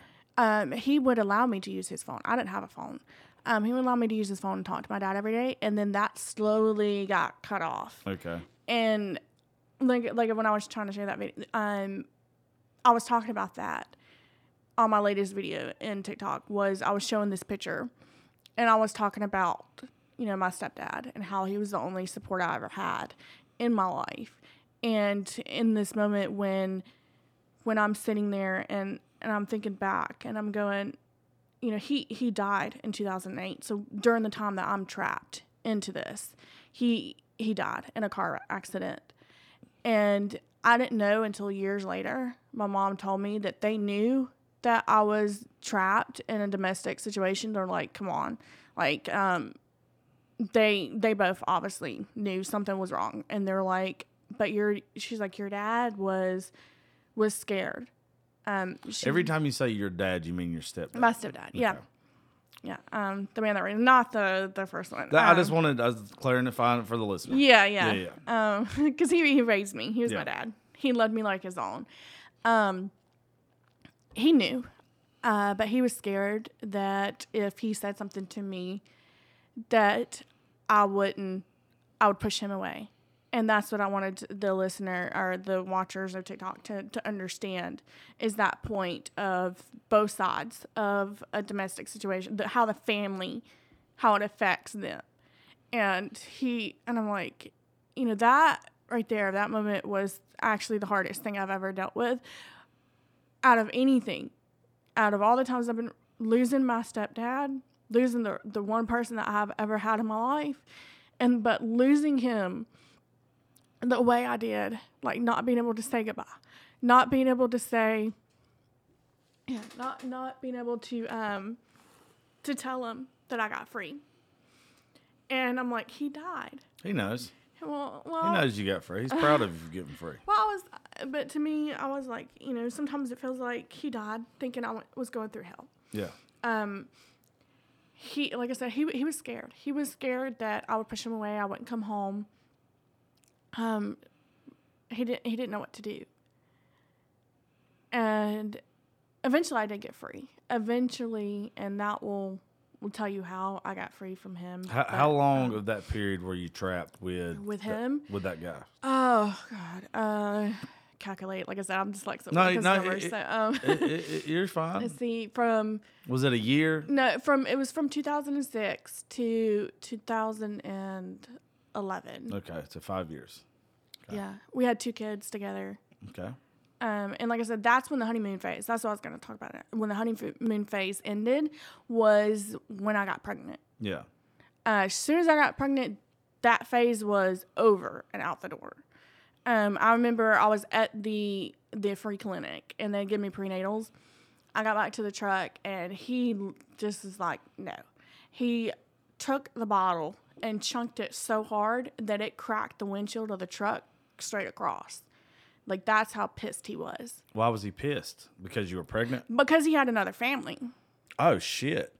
He would allow me to use his phone. I didn't have a phone. He would allow me to use his phone and talk to my dad every day, and then that slowly got cut off. Okay. And like when I was trying to share that video, I was talking about that on my latest video in TikTok. I was showing this picture, and I was talking about, you know, my stepdad and how he was the only support I ever had in my life. And in this moment when I'm sitting there and I'm thinking back and I'm going, you know, he died in 2008. So during the time that I'm trapped into this, he died in a car accident. And I didn't know until years later, my mom told me that they knew that I was trapped in a domestic situation. They're like, come on, like, they both obviously knew something was wrong. And they're like, but she's like, your dad was scared. Every time you say your dad, you mean your stepdad. My stepdad, yeah. Okay. Yeah, the man that ran, not the first one. I just wanted, I was clarifying it for the listener. Yeah. Because he raised me. He was my dad. He loved me like his own. He knew, but he was scared that if he said something to me that I would push him away. And that's what I wanted the listener or the watchers of TikTok to understand, is that point of both sides of a domestic situation, how the family, how it affects them. And I'm like, you know, that right there, that moment was actually the hardest thing I've ever dealt with out of anything. Out of all the times I've been losing my stepdad, losing the one person that I've ever had in my life, but losing him the way I did, like not being able to say goodbye, not being able to say, not being able to tell him that I got free. And I'm like, he died. He knows. Well, he knows you got free. He's proud of you getting free. Well, but to me, I was like, you know, sometimes it feels like he died thinking I was going through hell. Yeah. He, like I said, he was scared. He was scared that I would push him away. I wouldn't come home. He didn't know what to do. And eventually I did get free. Eventually, and that will tell you how I got free from him. How long of that period were you trapped with him? With that guy? Oh God. Calculate. Like I said, I'm dyslexic. You're fine. Let's see. Was it a year? No, it was from 2006 to 2011. Okay, so 5 years. Okay. Yeah, we had two kids together. Okay. And like I said, that's when the honeymoon phase. That's what I was going to talk about. When the honeymoon phase ended, was when I got pregnant. Yeah. As soon as I got pregnant, that phase was over and out the door. I remember I was at the free clinic, and they give me prenatals. I got back to the truck, and he just was like, no. He took the bottle and chunked it so hard that it cracked the windshield of the truck straight across. Like, that's how pissed he was. Why was he pissed? Because you were pregnant? Because he had another family. Oh, shit.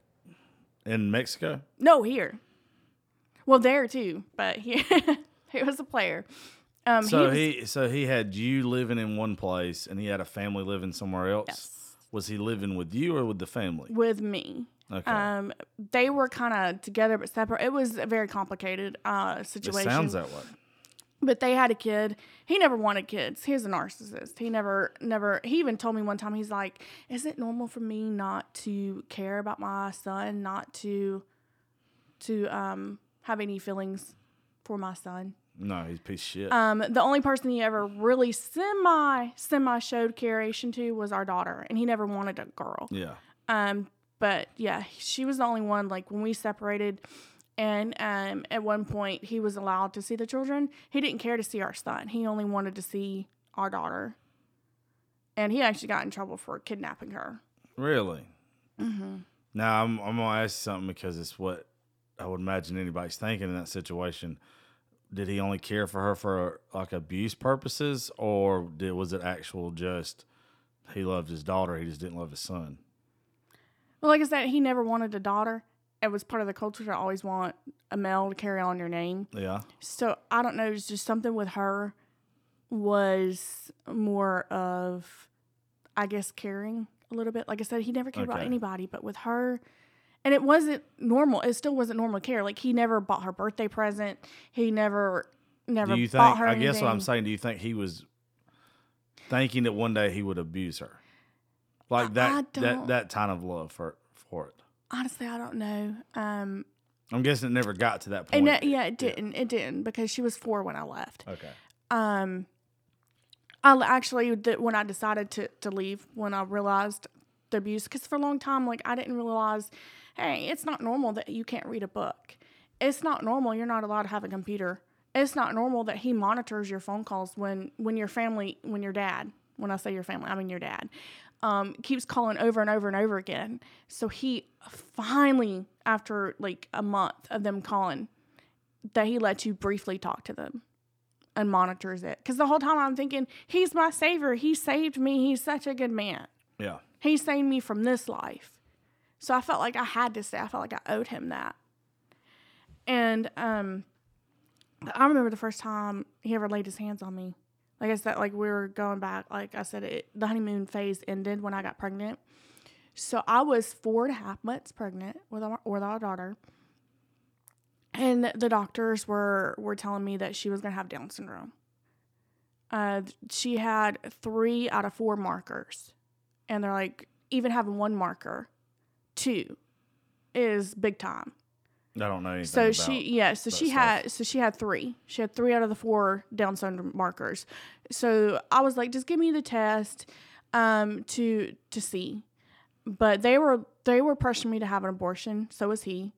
In Mexico? No, here. Well, there, too. But he was a player. So he had you living in one place, and he had a family living somewhere else? Yes. Was he living with you or with the family? With me. Okay. They were kind of together but separate. It was a very complicated situation. It sounds that way. But they had a kid. He never wanted kids. He was a narcissist. He never, he even told me one time, he's like, is it normal for me not to care about my son, not to have any feelings for my son? No, he's a piece of shit. The only person he ever really semi showed curation to was our daughter, and he never wanted a girl. Yeah. But yeah, she was the only one, like, when we separated. And at one point, he was allowed to see the children. He didn't care to see our son. He only wanted to see our daughter. And he actually got in trouble for kidnapping her. Really? Mm-hmm. Now, I'm going to ask you something because it's what I would imagine anybody's thinking in that situation. Did he only care for her for, like, abuse purposes? Or was it actual just he loved his daughter, he just didn't love his son? Well, like I said, he never wanted a daughter. It was part of the culture to always want a male to carry on your name. Yeah. So, I don't know. It was just something with her was more of, I guess, caring a little bit. Like I said, he never cared about anybody. But with her, and it wasn't normal. It still wasn't normal care. Like, he never bought her birthday present. He never bought her anything. I guess what I'm saying, do you think he was thinking that one day he would abuse her? Like, that kind of love for it. Honestly, I don't know. I'm guessing it never got to that point. It didn't, because she was 4 when I left. Okay. When I decided to leave, when I realized the abuse, because for a long time, like, I didn't realize, hey, it's not normal that you can't read a book. It's not normal you're not allowed to have a computer. It's not normal that he monitors your phone calls when your dad, when I say your family, I mean your dad, keeps calling over and over and over again. So he finally, after like a month of them calling, that he lets you briefly talk to them and monitors it. Because the whole time I'm thinking, he's my savior. He saved me. He's such a good man. Yeah. He saved me from this life. So I felt like I had to say, I felt like I owed him that. And I remember the first time he ever laid his hands on me. Like I said, like we were going back, like I said, the honeymoon phase ended when I got pregnant. So I was 4.5 months pregnant with our daughter. And the doctors were telling me that she was going to have Down syndrome. She had 3 out of 4 markers. And they're like, even having one marker, 2, is big time. I don't know anything about she had 3. She had 3 out of the 4 Down syndrome markers. So I was like, just give me the test to see. But they were pressuring me to have an abortion. So was he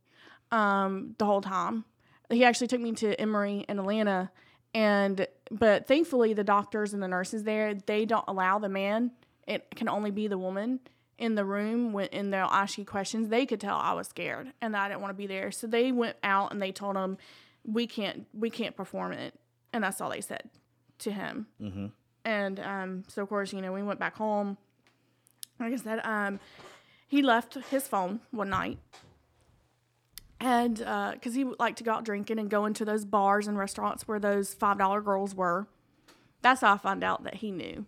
the whole time. He actually took me to Emory in Atlanta, but thankfully the doctors and the nurses there, they don't allow the man. It can only be the woman in the room, and they'll ask you questions. They could tell I was scared and that I didn't want to be there. So they went out and they told him, we can't perform it. And that's all they said to him. Mm-hmm. And so, of course, we went back home. Like I said, he left his phone one night. And because he would like to go out drinking and go into those bars and restaurants where those $5 girls were. That's how I found out that he knew.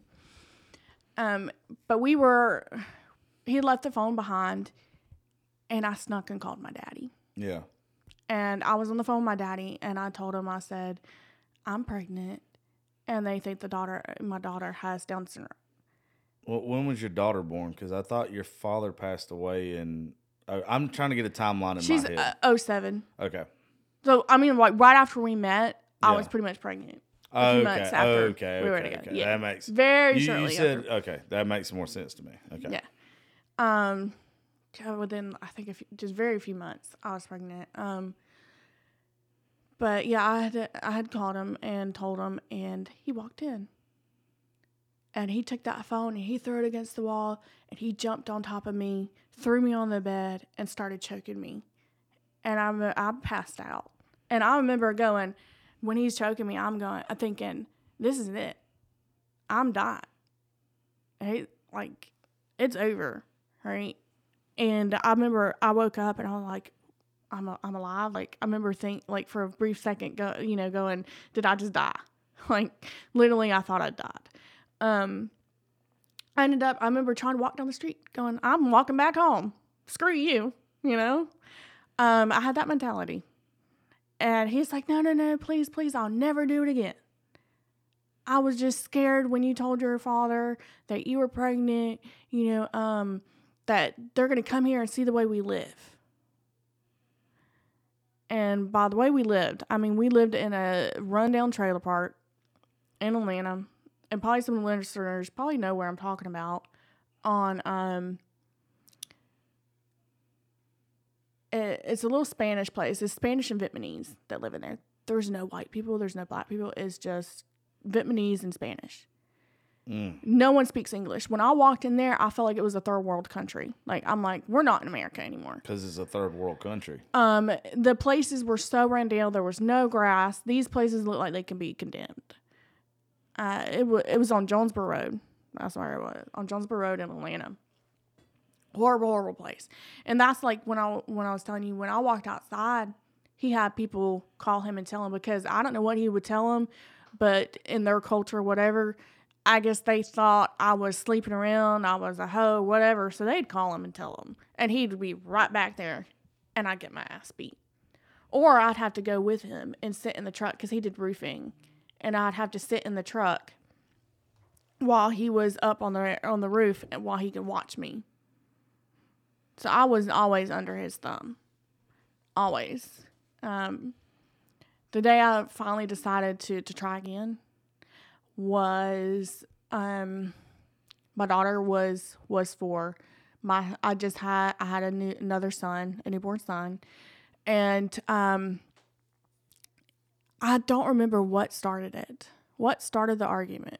But he left the phone behind, and I snuck and called my daddy. Yeah. And I was on the phone with my daddy, and I told him, I said, I'm pregnant, and they think my daughter has Down syndrome. Well, when was your daughter born? Because I thought your father passed away, and I'm trying to get a timeline in my head. She's 07. Okay. So, I mean, like, right after we met, yeah. I was pretty much pregnant. A few months after we were together. Okay. Yeah. That makes very shortly. You said, okay, that makes more sense to me. Okay. Yeah. Within, I think, just very few months, I was pregnant. But yeah, I had called him and told him, and he walked in. And he took that phone and he threw it against the wall, and he jumped on top of me, threw me on the bed, and started choking me. and I passed out. And I remember going, when he's choking me, I'm thinking, this is it. I'm dying. It's over, right? And I remember I woke up and I was like, I'm alive. I remember for a brief second, going, did I just die? Literally, I thought I died. I remember trying to walk down the street going, I'm walking back home. Screw you, you know? I had that mentality. And he's like, no, please, I'll never do it again. I was just scared when you told your father that you were pregnant, that they're going to come here and see the way we live. And by the way we lived, we lived in a rundown trailer park in Atlanta. And probably some listeners probably know where I'm talking about on, it's a little Spanish place. It's Spanish and Vietnamese that live in there. There's no white people. There's no black people. It's just Vietnamese and Spanish. Mm. No one speaks English. When I walked in there, I felt like it was a third world country. We're not in America anymore. Because it's a third world country. The places were so rundown. There was no grass. These places look like they can be condemned. It was on Jonesboro Road. That's where it was. On Jonesboro Road in Atlanta. Horrible, horrible place. And that's when I was telling you, when I walked outside, he had people call him and tell him, because I don't know what he would tell them, but in their culture, whatever, I guess they thought I was sleeping around, I was a hoe, whatever. So they'd call him and tell him. And he'd be right back there, and I'd get my ass beat. Or I'd have to go with him and sit in the truck, because he did roofing. And I'd have to sit in the truck while he was up on the roof, and while he could watch me. So I was always under his thumb. Always. The day I finally decided to try again was my daughter was 4. I had another son, a newborn son, and I don't remember what started the argument,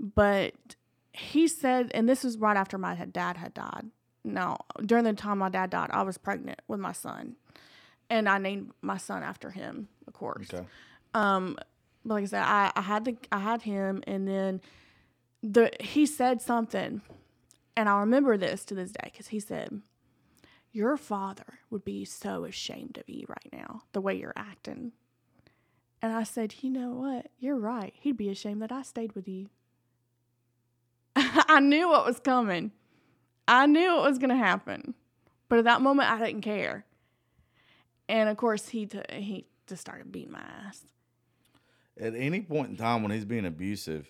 but he said, and this was right after my dad had died. Now, during the time my dad died, I was pregnant with my son, and I named my son after him, of course. Okay. But like I said, I had him, and then he said something, and I remember this to this day, because he said, "Your father would be so ashamed of you right now, the way you're acting." And I said, "You know what? You're right. He'd be ashamed that I stayed with you." I knew what was coming. I knew it was going to happen. But at that moment, I didn't care. And, of course, he just started beating my ass. At any point in time when he's being abusive,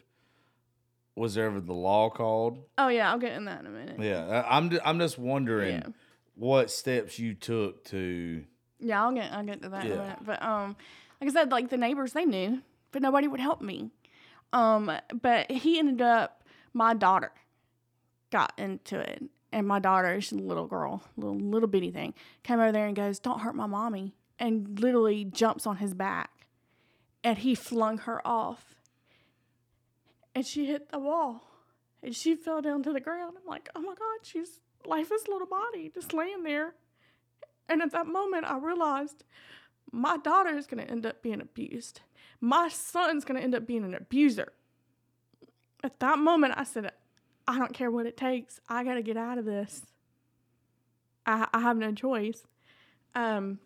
was there ever the law called? Oh, yeah. I'll get in that in a minute. Yeah. I'm just wondering what steps you took to... Yeah, I'll get to that in a minute. But, like I said, the neighbors, they knew. But nobody would help me. But he ended up... My daughter... got into it, and my daughter, she's a little girl, little bitty thing, came over there and goes, "Don't hurt my mommy," and literally jumps on his back, and he flung her off, and she hit the wall, and she fell down to the ground. I'm like, oh my God, she's lifeless little body just laying there. And at that moment, I realized my daughter is going to end up being abused. My son's going to end up being an abuser. At that moment, I said, I don't care what it takes. I got to get out of this. I have no choice. So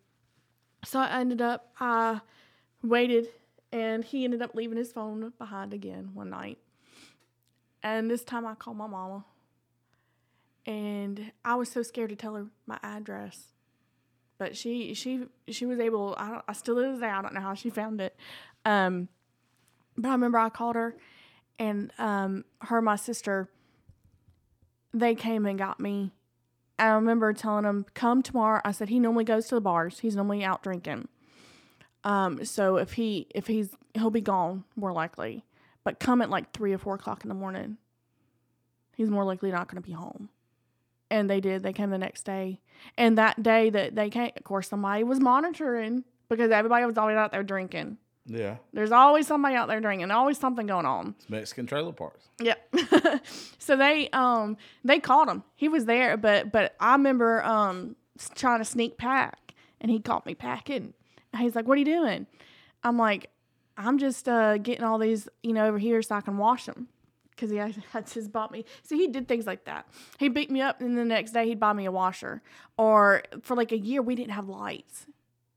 I waited, and he ended up leaving his phone behind again one night. And this time I called my mama. And I was so scared to tell her my address. But she was able, I still to this day, I don't know how she found it. But I remember I called her, and her and my sister... they came and got me. I remember telling him, "Come tomorrow." I said, he normally goes to the bars. He's normally out drinking. So he'll be gone more likely. But come at 3 or 4 o'clock in the morning. He's more likely not going to be home. And they did. They came the next day. And that day that they came, of course, somebody was monitoring, because everybody was always out there drinking. Yeah. There's always somebody out there drinking. Always something going on. It's Mexican trailer parks. Yep. So they called him. He was there, but I remember trying to sneak back and he caught me packing. He's like, what are you doing? I'm like, I'm just getting all these, over here so I can wash them. Because he had just bought me. So he did things like that. He beat me up, and the next day he'd buy me a washer. Or for like a year, we didn't have lights.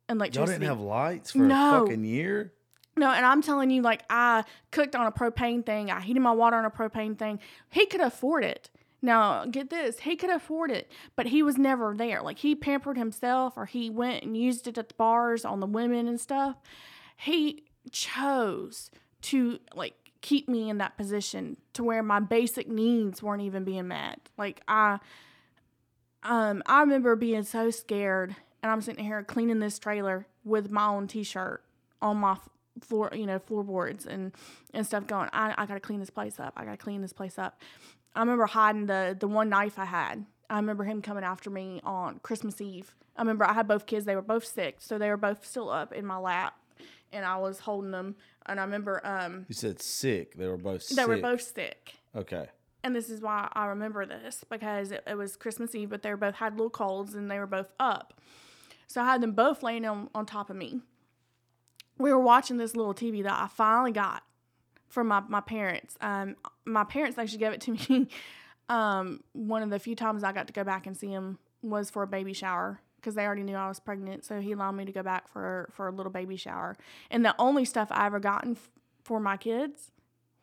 And electricity. Y'all didn't have lights for a fucking year? No, and I'm telling you, I cooked on a propane thing. I heated my water on a propane thing. He could afford it. Now, get this. He could afford it, but he was never there. He pampered himself, or he went and used it at the bars on the women and stuff. He chose to, keep me in that position to where my basic needs weren't even being met. I remember being so scared, and I'm sitting here cleaning this trailer with my own t-shirt on my floor, floorboards and stuff going, I got to clean this place up. I remember hiding the one knife I had. I remember him coming after me on Christmas Eve. I remember I had both kids. They were both sick. So they were both still up in my lap. And I was holding them, and I remember... you said sick. They were both sick. They were both sick. Okay. And this is why I remember this, because it was Christmas Eve, but they were both had little colds, and they were both up. So I had them both laying on top of me. We were watching this little TV that I finally got from my parents. My parents actually gave it to me. One of the few times I got to go back and see them was for a baby shower, because they already knew I was pregnant, so he allowed me to go back for a little baby shower. And the only stuff I ever gotten for my kids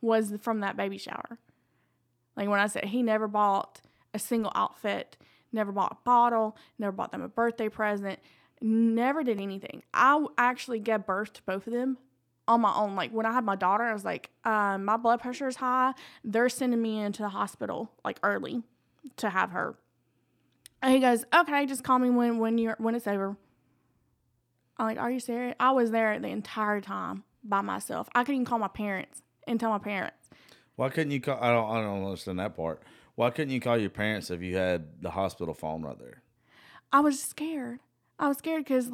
was from that baby shower. When I said, he never bought a single outfit, never bought a bottle, never bought them a birthday present, never did anything. I actually gave birth to both of them on my own. When I had my daughter, I was like, my blood pressure is high. They're sending me into the hospital, early to have her. And he goes, okay, just call me when it's over. I'm like, are you serious? I was there the entire time by myself. I couldn't even call my parents and tell my parents. Why couldn't you call? I don't understand that part. Why couldn't you call your parents if you had the hospital phone right there? I was scared. I was scared because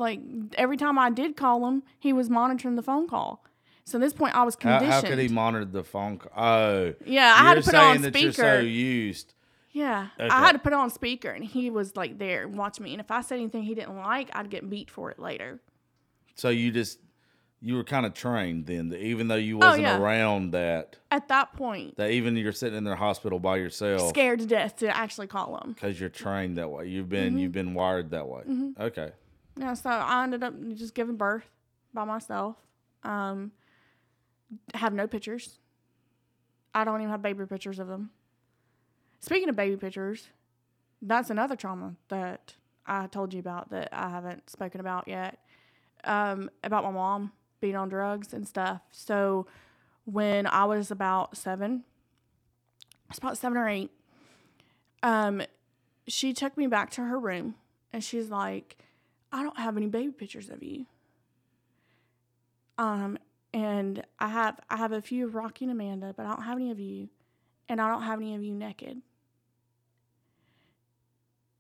every time I did call him, he was monitoring the phone call. So at this point, I was conditioned. How could he monitor the phone call? Oh, yeah, I had to put it on speaker. You're saying that you're so used. Yeah, okay. I had to put it on speaker, and he was there watching me. And if I said anything he didn't like, I'd get beat for it later. So you were kind of trained then, even though you wasn't around that. At that point. That even you're sitting in the hospital by yourself. Scared to death to actually call him. Because you're trained that way. You've been wired that way. Mm-hmm. Okay. Yeah, so I ended up just giving birth by myself. Have no pictures. I don't even have baby pictures of them. Speaking of baby pictures, that's another trauma that I told you about that I haven't spoken about yet, about my mom being on drugs and stuff. So when I was about 7 or 8, she took me back to her room, and she's like, I don't have any baby pictures of you. And I have a few of Rocky and Amanda, but I don't have any of you, and I don't have any of you naked.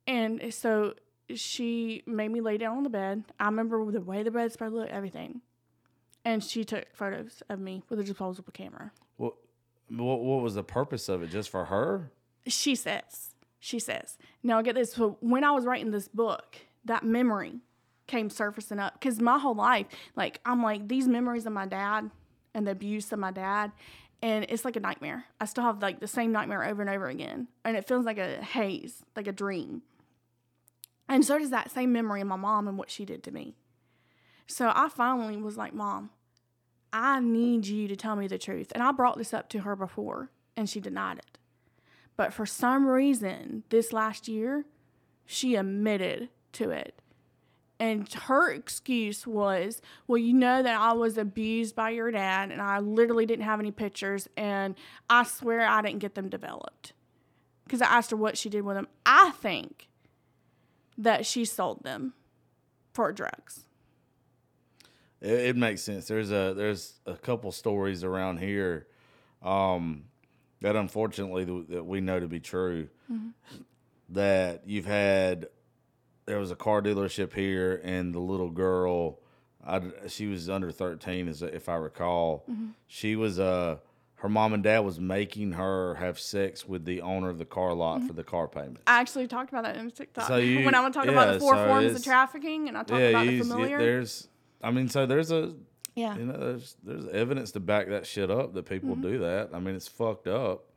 And so she made me lay down on the bed. I remember the way the bedspread looked, everything. And she took photos of me with a disposable camera. What was the purpose of it? Just for her? She says. Now, get this. So when I was writing this book, that memory came surfacing up. Because my whole life, I'm like, these memories of my dad and the abuse of my dad, and it's like a nightmare. I still have the same nightmare over and over again. And it feels like a haze, like a dream. And so does that same memory of my mom and what she did to me. So I finally was like, Mom, I need you to tell me the truth. And I brought this up to her before, and she denied it. But for some reason, this last year, she admitted to it. And her excuse was, well, that I was abused by your dad, and I literally didn't have any pictures, and I swear I didn't get them developed. Because I asked her what she did with them. I think that she sold them for drugs. It makes sense. There's a couple stories around here that unfortunately that we know to be true, mm-hmm. that you've had. There was a car dealership here, and the little girl, she was under 13, if I recall. Mm-hmm. She was her mom and dad was making her have sex with the owner of the car lot for the car payments. I actually talked about that in TikTok. So you, when I would talk about the four forms of trafficking, and I talked about the familiar. There's evidence to back that shit up that people do that. I mean, it's fucked up,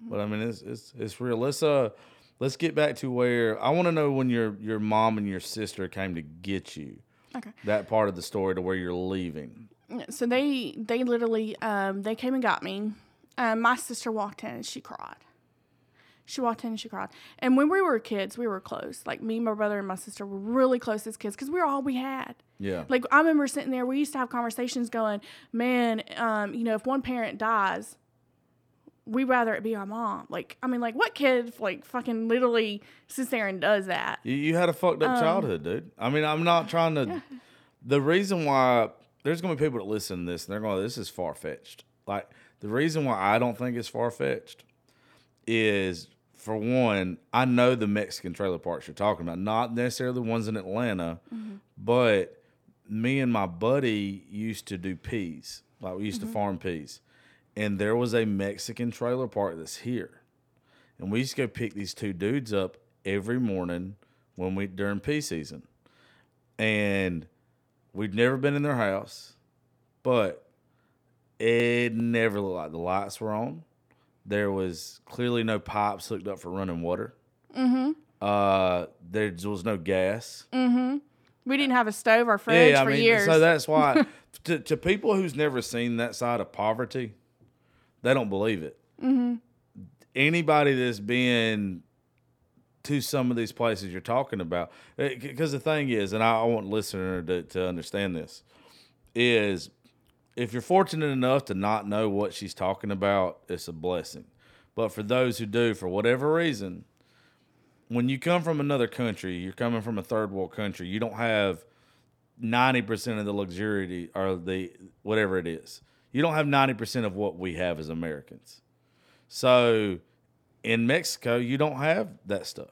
but I mean, it's real. Let's get back to where I want to know when your mom and your sister came to get you. Okay. That part of the story to where you're leaving. So they literally, they came and got me. My sister walked in and she cried. And when we were kids, we were close. Like me, my brother, and my sister were really close as kids because we were all we had. Yeah. Like I remember sitting there, we used to have conversations going, man, if one parent dies, we'd rather it be our mom. Like, I mean, like what kid like fucking literally sits there and does that? You had a fucked up childhood, dude. I mean, I'm not trying to, the reason why, there's going to be people that listen to this and they're going to, this is far-fetched. Like the reason why I don't think it's far-fetched is, for one, I know the Mexican trailer parks you're talking about, not necessarily the ones in Atlanta, but me and my buddy used to do peas. Like we used to farm peas. And there was a Mexican trailer park that's here. And we used to go pick these two dudes up every morning during pea season. And we'd never been in their house, but it never looked like the lights were on. There was clearly no pipes hooked up for running water. There was no gas. We didn't have a stove or fridge for years. So that's why, to people who's never seen that side of poverty, they don't believe it. Anybody that's been to some of these places you're talking about, because the thing is, and I want listeners to understand this, is if you're fortunate enough to not know what she's talking about, it's a blessing. But for those who do, for whatever reason, when you come from another country, you're coming from a third world country, you don't have 90% of the luxury or the whatever it is. You don't have 90% of what we have as Americans. So in Mexico, you don't have that stuff.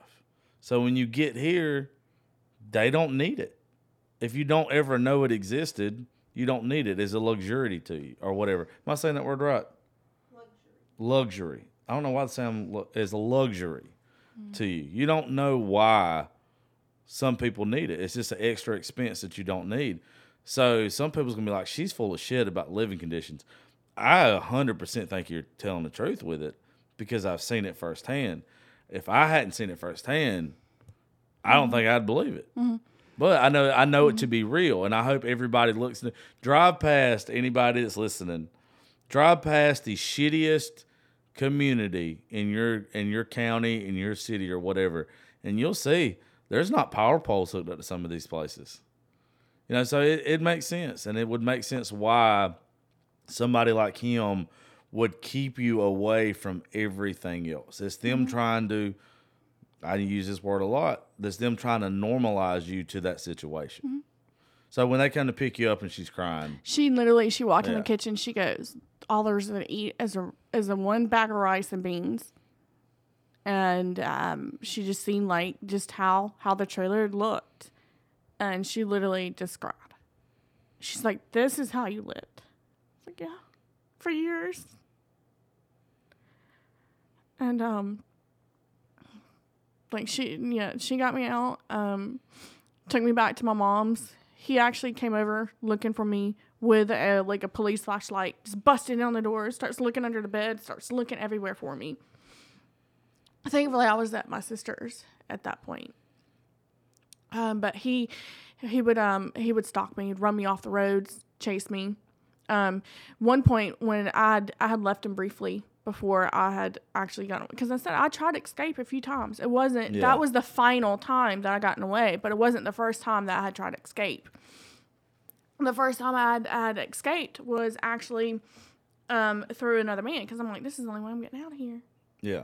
So when you get here, they don't need it. If you don't ever know it existed, you don't need it. It's a luxury to you or whatever. Am I saying that word right? Luxury. I don't know why the sound is a luxury to you. You don't know why some people need it. It's just an extra expense that you don't need. So some people's going to be like, she's full of shit about living conditions. I 100% think you're telling the truth with it because I've seen it firsthand. If I hadn't seen it firsthand, I don't think I'd believe it. But I know it to be real, and I hope everybody looks. Drive past anybody that's listening. Drive past the shittiest community in your county, in your city, or whatever, and you'll see there's not power poles hooked up to some of these places. You know, so it makes sense, and it would make sense why somebody like him would keep you away from everything else. It's them trying to. I use this word a lot. That's them trying to normalize you to that situation. So when they come to pick you up and she's crying. She walked in the kitchen. She goes, all there's to eat is a one bag of rice and beans. And she just seen like just how the trailer looked. And she literally just cried. She's like, this is how you lived. It's like, yeah, for years. And, like she got me out, took me back to my mom's. He actually came over looking for me with a police flashlight, just busted down the door, starts looking under the bed, starts looking everywhere for me. Thankfully, I was at my sister's at that point. But he would stalk me, he'd run me off the roads, chase me. One point when I had left him briefly. Before I had actually gotten away. Because I said I tried to escape a few times. It wasn't, that was the final time that I gotten away, but it wasn't the first time that I had tried to escape. The first time I had escaped was actually through another man, because I'm like, this is the only way I'm getting out of here. Yeah.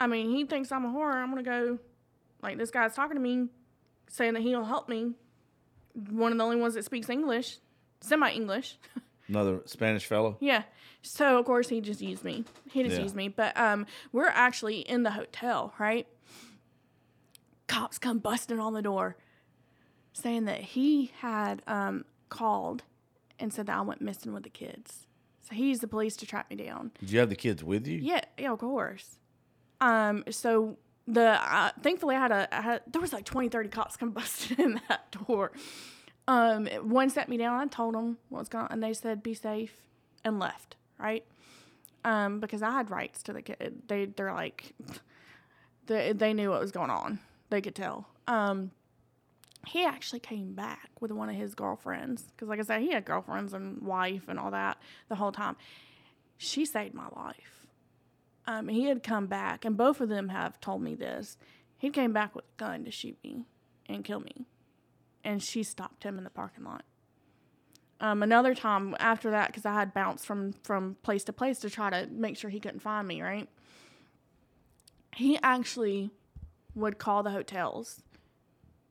I mean, he thinks I'm a whore. I'm going to go, like, this guy's talking to me, saying that he'll help me. One of the only ones that speaks English, semi-English. Another Spanish fellow? Yeah. So, of course, he just used me. But we're actually in the hotel, right? Cops come busting on the door saying that he had called and said that I went missing with the kids. So he used the police to track me down. Did you have the kids with you? Yeah, of course. Thankfully there was like 20, 30 cops come busted in that door. One sat me down. I told them what was going on, and they said, "Be safe," and left. Right. Because I had rights to the kid. They're like, they knew what was going on. They could tell. He actually came back with one of his girlfriends. Because like I said, he had girlfriends and wife and all that the whole time. She saved my life. He had come back, and both of them have told me this. He came back with a gun to shoot me and kill me. And she stopped him in the parking lot. Another time after that, because I had bounced from place to place to try to make sure he couldn't find me, right? He actually would call the hotels.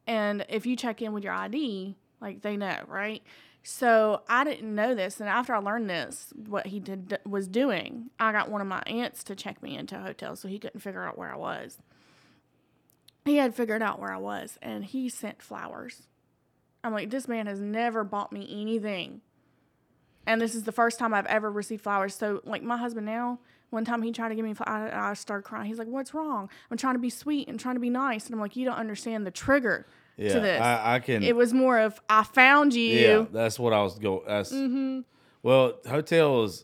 And if you check in with your ID, like, they know, right? So I didn't know this. And after I learned this, what he was doing, I got one of my aunts to check me into a hotel so he couldn't figure out where I was. He had figured out where I was, and he sent flowers. I'm like, this man has never bought me anything. And this is the first time I've ever received flowers. So, like, my husband now, one time he tried to give me flowers, I started crying. He's like, what's wrong? I'm trying to be sweet and trying to be nice. And I'm like, you don't understand the trigger to this. I can. It was more of, I found you. Yeah, that's what I was going. Mm-hmm. Well, hotels,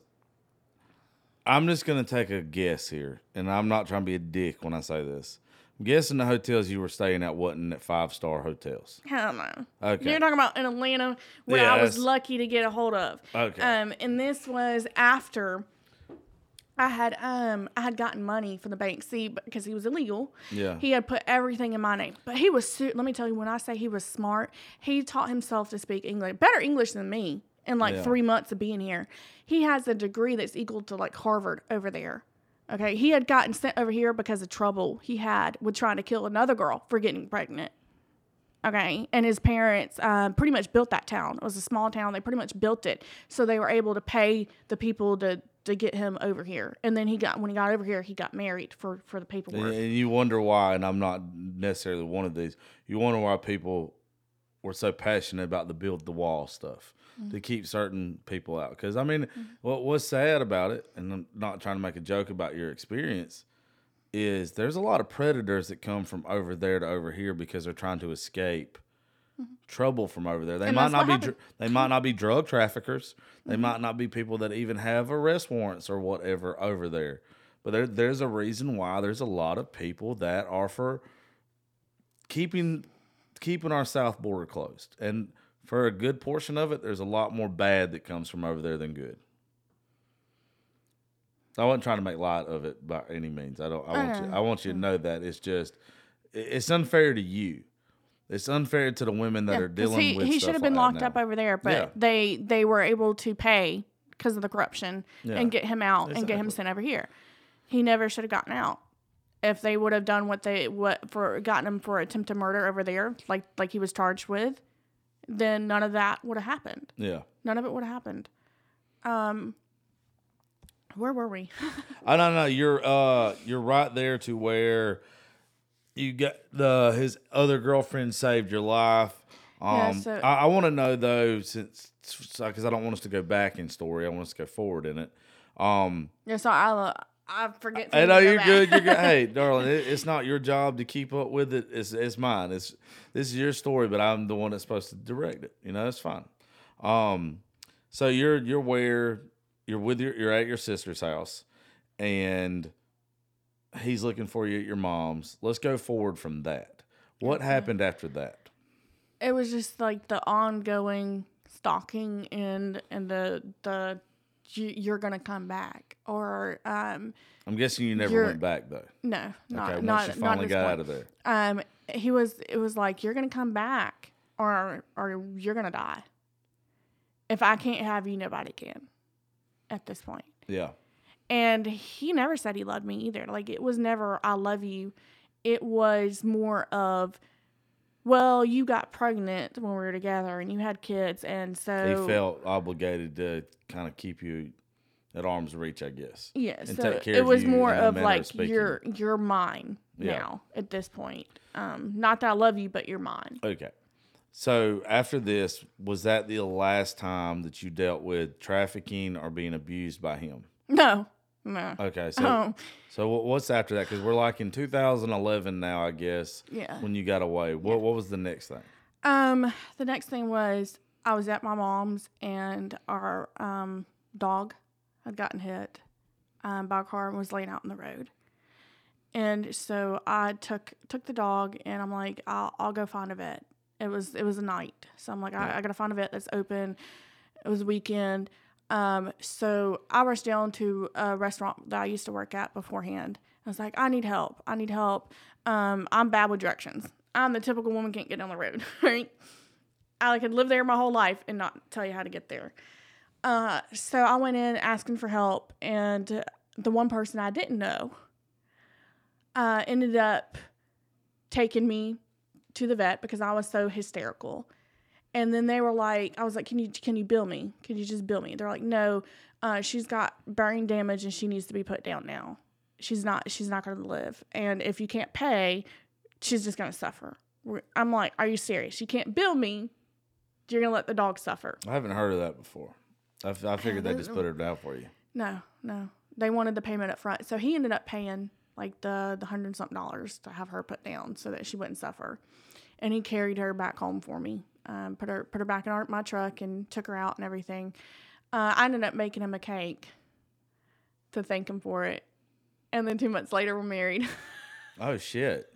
I'm just going to take a guess here. And I'm not trying to be a dick when I say this. I'm guessing the hotels you were staying at wasn't at 5-star hotels. Hell no. Okay. You're talking about in Atlanta, where I was lucky to get a hold of. Okay. And this was after I had gotten money from the bank, see, because he was illegal. Yeah. He had put everything in my name. But he was, let me tell you, when I say he was smart, he taught himself to speak English, better English than me in 3 months of being here. He has a degree that's equal to Harvard over there. Okay, he had gotten sent over here because of trouble he had with trying to kill another girl for getting pregnant. Okay, and his parents pretty much built that town. It was a small town. They pretty much built it, so they were able to pay the people to get him over here. And then when he got over here, he got married for the paperwork. And you wonder why, and I'm not necessarily one of these, you wonder why people were so passionate about the build the wall stuff. Mm-hmm. To keep certain people out. Because, I mean, mm-hmm. What was sad about it, and I'm not trying to make a joke about your experience, is there's a lot of predators that come from over there to over here because they're trying to escape mm-hmm. trouble from over there. They might not be drug traffickers. They mm-hmm. might not be people that even have arrest warrants or whatever over there. But there's a reason why there's a lot of people that are for keeping our south border closed. And for a good portion of it, there's a lot more bad that comes from over there than good. I wasn't trying to make light of it by any means. I want you to know that. It's just, it's unfair to you. It's unfair to the women that are dealing with stuff. He should have been locked up over there, but they were able to pay because of the corruption and get him out and get him sent over here. He never should have gotten out. If they would have done gotten him for attempted murder over there, like he was charged with, then none of that would have happened. Yeah. None of it would have happened. Where were we? I don't know. You're right there to where you got his other girlfriend saved your life. I want to know though, since, because I don't want us to go back in story. I want us to go forward in it. I forget. I know you're good. You're good. Hey, darling, it's not your job to keep up with it. It's mine. This is your story, but I'm the one that's supposed to direct it. You know, it's fine. So you're where you're at your sister's house, and he's looking for you at your mom's. Let's go forward from that. What happened after that? It was just like the ongoing stalking and the. You're gonna come back, or I'm guessing you never went back though. No, not okay. Once you finally got out of there, it was like you're gonna come back, or you're gonna die. If I can't have you, nobody can. At this point, yeah. And he never said he loved me either. Like it was never I love you. It was more of, well, you got pregnant when we were together, and you had kids, and so he felt obligated to kind of keep you at arm's reach, I guess. Yes, yeah, so take care it was of you more of like you're mine now at this point. Not that I love you, but you're mine. Okay, So after this, was that the last time that you dealt with trafficking or being abused by him? No. Okay, so what's after that? Because we're like in 2011 now, I guess. Yeah. When you got away, what was the next thing? The next thing was I was at my mom's and our dog had gotten hit by a car and was laying out in the road. And so I took the dog and I'm like, I'll go find a vet. It was a night, so I'm like, I gotta find a vet that's open. It was a weekend. So I rushed down to a restaurant that I used to work at beforehand. I was like, I need help. I'm bad with directions. I'm the typical woman, can't get on the road, right? I could live there my whole life and not tell you how to get there. So I went in asking for help, and the one person I didn't know ended up taking me to the vet because I was so hysterical. And then they were like, I was like, can you bill me? Could you just bill me? They're like, no, she's got brain damage and she needs to be put down now. She's not going to live. And if you can't pay, she's just going to suffer. I'm like, are you serious? You can't bill me. You're going to let the dog suffer. I haven't heard of that before. I figured they just put her down for you. No. They wanted the payment up front. So he ended up paying like the $100-something to have her put down so that she wouldn't suffer. And he carried her back home for me. Put her back in my truck and took her out and everything. I ended up making him a cake to thank him for it. And then 2 months later, we're married. Oh, shit.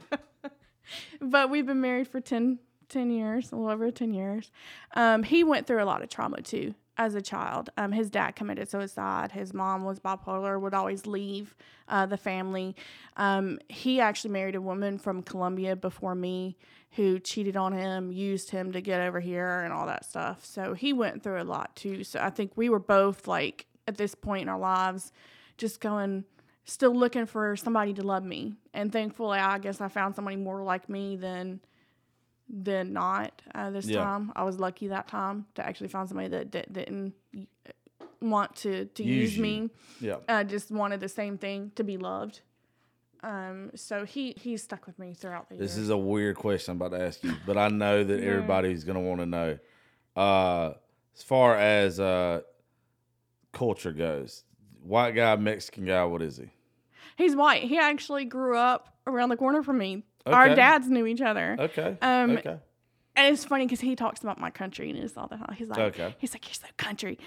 But we've been married for 10 years, a little over 10 years. He went through a lot of trauma, too, as a child. His dad committed suicide. His mom was bipolar, would always leave the family. He actually married a woman from Colombia before me who cheated on him, used him to get over here and all that stuff. So he went through a lot, too. So I think we were both, like, at this point in our lives, just going... still looking for somebody to love me. And thankfully, I guess I found somebody more like me than not this time. I was lucky that time to actually find somebody that didn't want to use me. Yeah. I just wanted the same thing, to be loved. So he stuck with me throughout the year. This is a weird question I'm about to ask you, but I know that everybody's going to want to know. As far as culture goes, white guy, Mexican guy, what is he? He's white. He actually grew up around the corner from me. Okay. Our dads knew each other. Okay. Okay. And it's funny because he talks about my country and it's all the time. He's like, you're so country.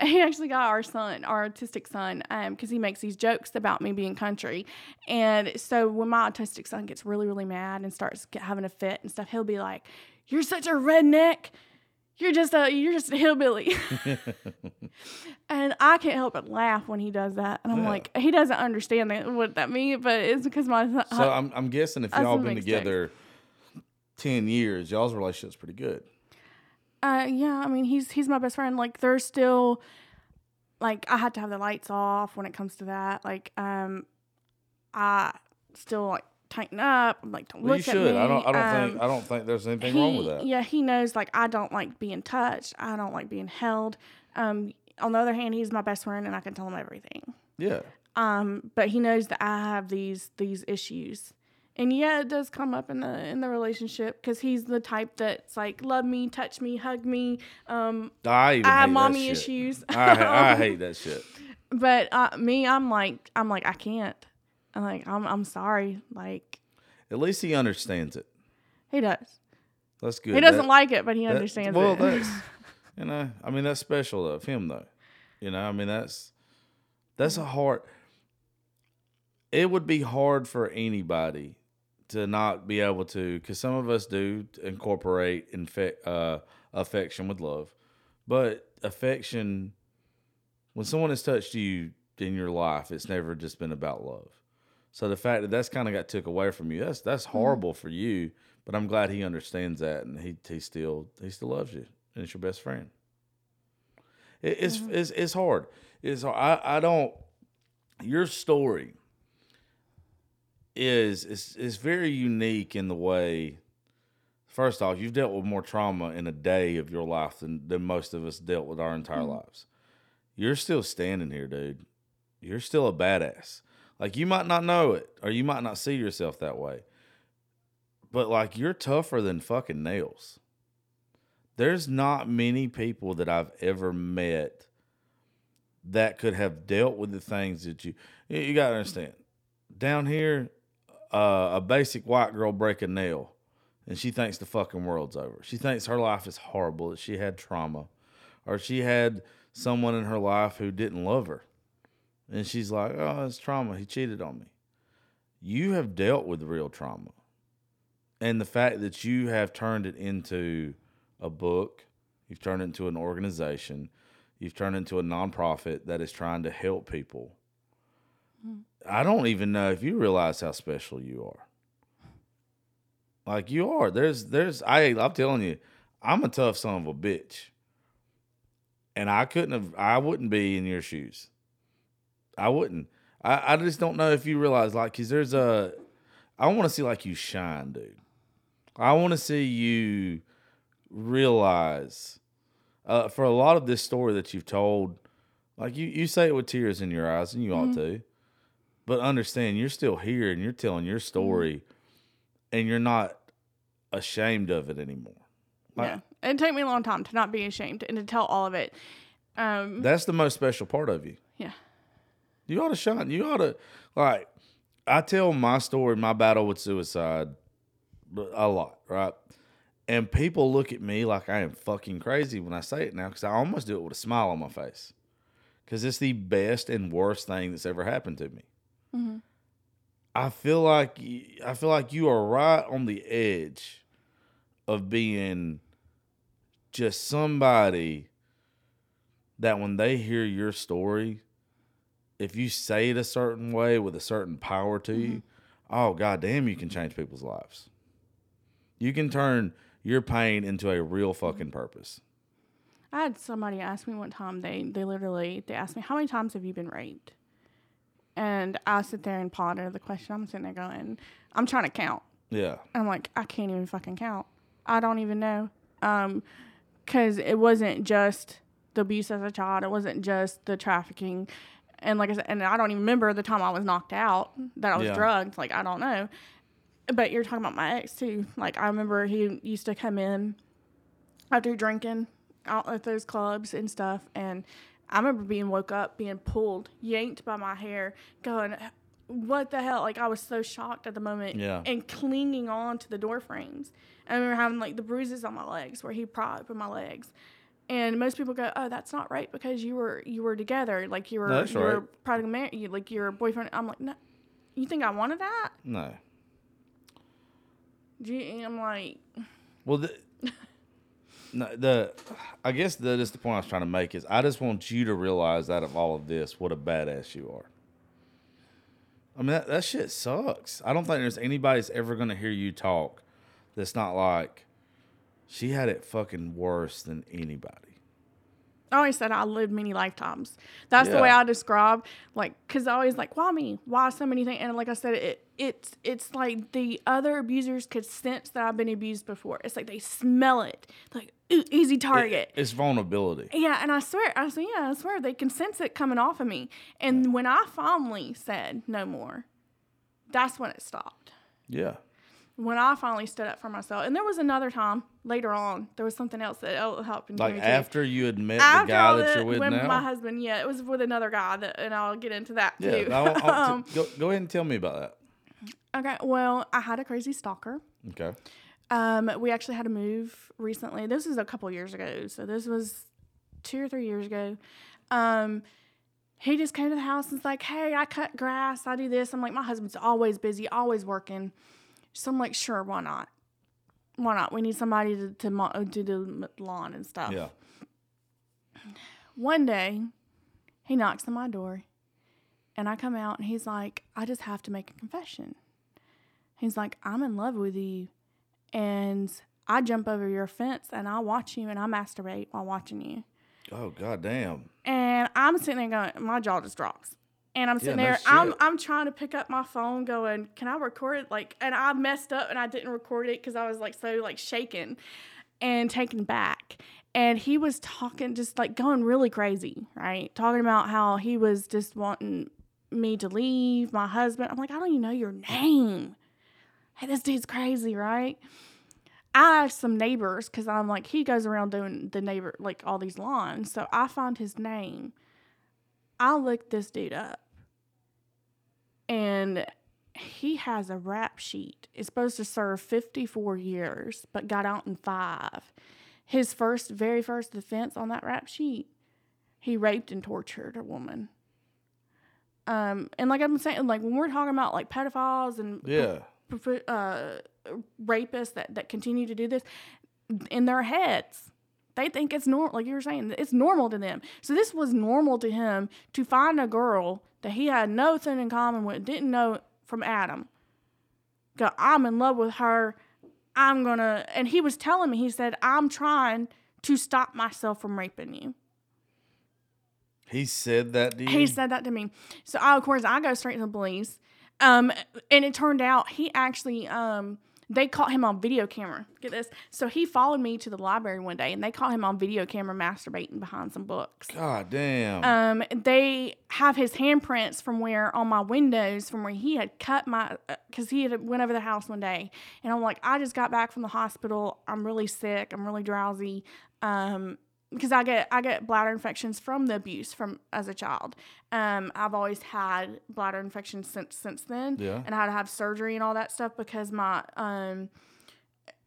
He actually got our son, our autistic son, because he makes these jokes about me being country. And so when my autistic son gets really, really mad and starts having a fit and stuff, he'll be like, "You're such a redneck. You're just a hillbilly." And I can't help but laugh when he does that. And I'm like, he doesn't understand what that means, but it's because my... So I'm guessing if y'all been together 10 years, y'all's relationship's pretty good. Yeah, I mean, he's my best friend. Like, there's still... Like, I had to have the lights off when it comes to that. Like, I still, like, tighten up. I'm like, don't look at me. I don't think there's anything wrong with that. Yeah, he knows, like, I don't like being touched. I don't like being held. On the other hand, he's my best friend and I can tell him everything. Yeah. But he knows that I have these issues. And yeah, it does come up in the relationship because he's the type that's like, love me, touch me, hug me. I have mommy issues. I hate that shit. But me, I'm like, I can't. I'm like, I'm sorry. Like, at least he understands it. He does. That's good. He doesn't like it, but he understands it. Well, that's, you know, I mean, that's special of him, though. You know, I mean, that's a hard. It would be hard for anybody to not be able to, because some of us do incorporate affection with love, but affection, when someone has touched you in your life, it's never just been about love. So the fact that that's kind of got took away from you, that's horrible for you. But I'm glad he understands that, and he still loves you, and it's your best friend. It's hard. It's hard. I don't. Your story is very unique in the way. First off, you've dealt with more trauma in a day of your life than most of us dealt with our entire lives. You're still standing here, dude. You're still a badass. Like, you might not know it, or you might not see yourself that way. But, like, you're tougher than fucking nails. There's not many people that I've ever met that could have dealt with the things that you got to understand. Down here, a basic white girl break a nail, and she thinks the fucking world's over. She thinks her life is horrible, that she had trauma, or she had someone in her life who didn't love her. And she's like, oh, it's trauma. He cheated on me. You have dealt with real trauma. And the fact that you have turned it into a book, you've turned it into an organization, you've turned it into a nonprofit that is trying to help people. I don't even know if you realize how special you are. Like you are. I'm telling you, I'm a tough son of a bitch. And I wouldn't be in your shoes. I wouldn't. I just don't know if you realize, like, because I want to see, like, you shine, dude. I want to see you realize, for a lot of this story that you've told, like, you say it with tears in your eyes, and you ought to, but understand you're still here, and you're telling your story, and you're not ashamed of it anymore. Like, yeah. It took me a long time to not be ashamed and to tell all of it. That's the most special part of you. Yeah. You ought to shine. You ought to, like, I tell my story, my battle with suicide a lot, right? And people look at me like I am fucking crazy when I say it now, because I almost do it with a smile on my face, because it's the best and worst thing that's ever happened to me. Mm-hmm. I feel like you are right on the edge of being just somebody that when they hear your story, if you say it a certain way with a certain power to you, oh, goddamn, you can change people's lives. You can turn your pain into a real fucking purpose. I had somebody ask me one time, they asked me, how many times have you been raped? And I sit there and ponder the question. I'm sitting there going, I'm trying to count. Yeah. I'm like, I can't even fucking count. I don't even know. Because it wasn't just the abuse as a child. It wasn't just the trafficking. And like I said, and I don't even remember the time I was knocked out, that I was drugged. Like, I don't know. But you're talking about my ex, too. Like, I remember he used to come in after drinking out at those clubs and stuff. And I remember being woke up, being pulled, yanked by my hair, going, what the hell? Like, I was so shocked at the moment and clinging on to the door frames. And I remember having, like, the bruises on my legs where he pried open my legs. And most people go, oh, that's not right because you were together, like you were probably married, like your boyfriend. I'm like, no, you think I wanted that? No. I'm like, well, I guess that is the point I was trying to make is I just want you to realize out of all of this what a badass you are. I mean that shit sucks. I don't think there's anybody's ever gonna hear you talk that's not like. She had it fucking worse than anybody. I always said I lived many lifetimes. That's the way I describe, like, because I always like, why me? Why so many things? And like I said, it's like the other abusers could sense that I've been abused before. It's like they smell it. Like, ooh, easy target. It's vulnerability. Yeah, and I swear, they can sense it coming off of me. And when I finally said no more, that's when it stopped. Yeah. When I finally stood up for myself, and there was another time later on, there was something else that happened. Like after you had met the guy that you're with now? My husband, it was with another guy, and I'll get into that too. Yeah, go ahead and tell me about that. Okay, well, I had a crazy stalker. Okay. We actually had to move recently. This was a couple years ago, so this was 2 or 3 years ago. He just came to the house and was like, hey, I cut grass, I do this. I'm like, my husband's always busy, always working. So I'm like, sure, why not? Why not? We need somebody to do the lawn and stuff. Yeah. One day, he knocks on my door, and I come out, and he's like, I just have to make a confession. He's like, I'm in love with you, and I jump over your fence, and I watch you, and I masturbate while watching you. Oh, goddamn. And I'm sitting there going, my jaw just drops. And I'm sitting there, I'm trying to pick up my phone going, can I record it? Like, and I messed up and I didn't record it because I was like so like shaken and taken back. And he was talking, just like going really crazy, right? Talking about how he was just wanting me to leave, my husband. I'm like, I don't even know your name. Hey, this dude's crazy, right? I asked some neighbors, because I'm like, he goes around doing the neighbor, like, all these lawns. So I find his name. I looked this dude up, and he has a rap sheet. It's supposed to serve 54 years, but got out in 5. His very first offense on that rap sheet, he raped and tortured a woman. And like I'm saying, like, when we're talking about, like, pedophiles and rapists that continue to do this, in their heads, they think it's normal. Like you were saying, it's normal to them. So this was normal to him, to find a girl that he had nothing in common with, didn't know from Adam. Go, I'm in love with her. I'm going to... And he was telling me, he said, I'm trying to stop myself from raping you. He said that to you? He said that to me. So, of course, I go straight to the police. And it turned out he actually... they caught him on video camera. Get this. So he followed me to the library one day, and they caught him on video camera masturbating behind some books. God damn. They have his handprints from where, on my windows, from where he had cut my, because he had went over the house one day. And I'm like, I just got back from the hospital. I'm really sick. I'm really drowsy. Because I get bladder infections from the abuse from as a child. I've always had bladder infections since then. Yeah. And I had to have surgery and all that stuff because my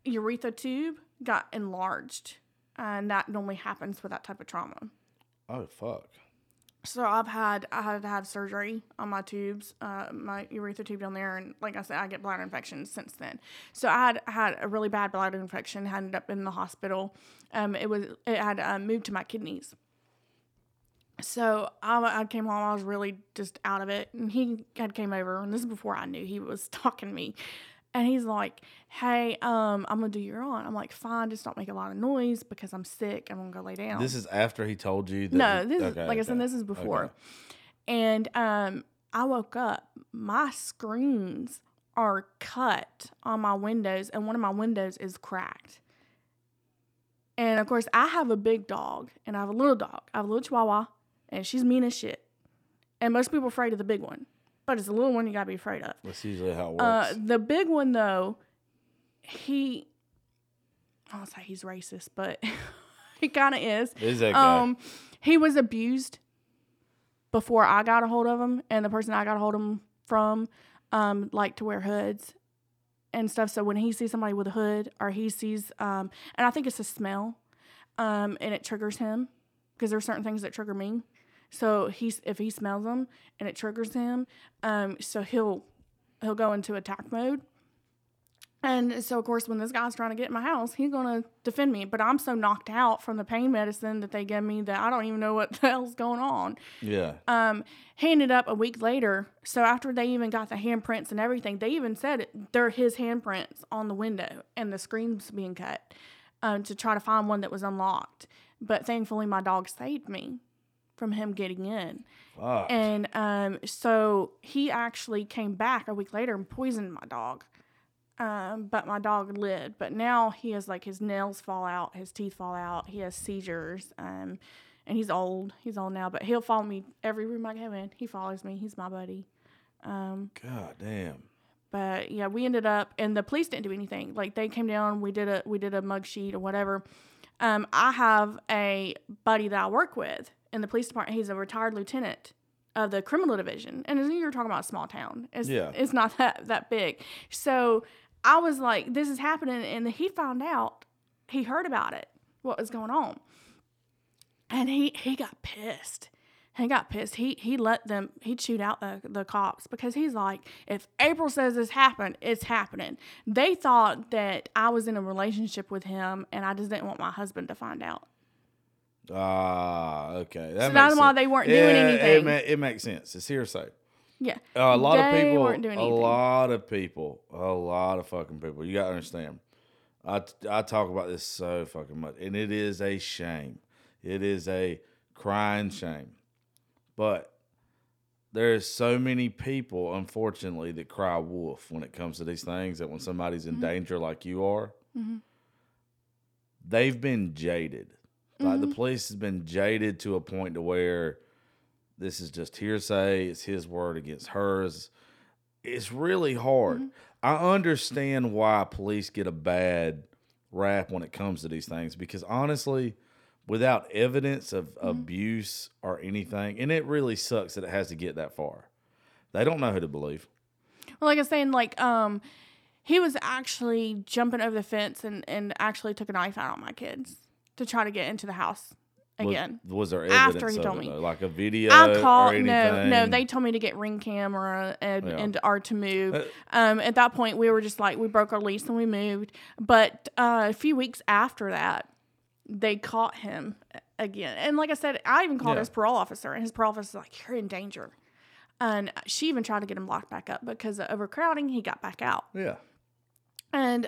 urethra tube got enlarged. And that normally happens with that type of trauma. Oh, fuck. So I had to have surgery on my tubes, my urethra tube down there, and like I said, I get bladder infections since then. So I had a really bad bladder infection, ended up in the hospital. It had moved to my kidneys. So I came home, I was really just out of it, and he had came over, and this is before I knew he was talking to me. And he's like, hey, I'm going to do your aunt. I'm like, fine, just don't make a lot of noise because I'm sick. I'm going to go lay down. This is after he told you? This is before. Okay. And I woke up. My screens are cut on my windows, and one of my windows is cracked. And, of course, I have a big dog, and I have a little dog. I have a little chihuahua, and she's mean as shit. And most people are afraid of the big one. But it's a little one you got to be afraid of. That's usually how it works. The big one, though, I don't say he's racist, but he kind of is. Is that guy? He was abused before I got a hold of him. And the person I got a hold of him from liked to wear hoods and stuff. So when he sees somebody with a hood, or he sees, and I think it's a smell, and it triggers him, because there are certain things that trigger me. So if he smells them and it triggers him, so he'll go into attack mode. And so, of course, when this guy's trying to get in my house, he's going to defend me. But I'm so knocked out from the pain medicine that they give me that I don't even know what the hell's going on. Yeah. He ended up a week later. So after they even got the handprints and everything, they even said they're his handprints on the window and the screens being cut, to try to find one that was unlocked. But thankfully, my dog saved me from him getting in. Fuck. And so he actually came back a week later and poisoned my dog. But my dog lived. But now he has, like, his nails fall out, his teeth fall out, he has seizures, and he's old now, but he'll follow me every room I go in. He follows me. He's my buddy. God damn. But yeah, we ended up, and the police didn't do anything. Like, they came down, we did a mug sheet or whatever. I have a buddy that I work with in the police department. He's a retired lieutenant of the criminal division. And as you're talking about a small town, it's not that big. So I was like, this is happening. And he found out, he heard about it, what was going on. And he got pissed. He let them, he chewed out the cops, because he's like, if April says this happened, it's happening. They thought that I was in a relationship with him, and I just didn't want my husband to find out. Ah, okay. So that's why they weren't doing anything. It makes sense. It's hearsay. Yeah. A lot of fucking people, you got to understand. I talk about this so fucking much, and it is a shame. It is a crying shame. But there is so many people, unfortunately, that cry wolf when it comes to these things, that when somebody's in mm-hmm. danger like you are, mm-hmm. they've been jaded. Like, mm-hmm. the police has been jaded to a point to where this is just hearsay. It's his word against hers. It's really hard. Mm-hmm. I understand why police get a bad rap when it comes to these things, because honestly, without evidence of abuse or anything, and it really sucks that it has to get that far. They don't know who to believe. Well, like I was saying, like, he was actually jumping over the fence and actually took a knife out on my kids to try to get into the house again. Was there evidence after he told me, like a video? I called. Or anything? No. They told me to get Ring camera and or to move. At that point, we were just like, we broke our lease and we moved. But a few weeks after that, they caught him again. And like I said, I even called his parole officer, and his parole officer was like, "You're in danger." And she even tried to get him locked back up, but because of overcrowding, he got back out. Yeah. And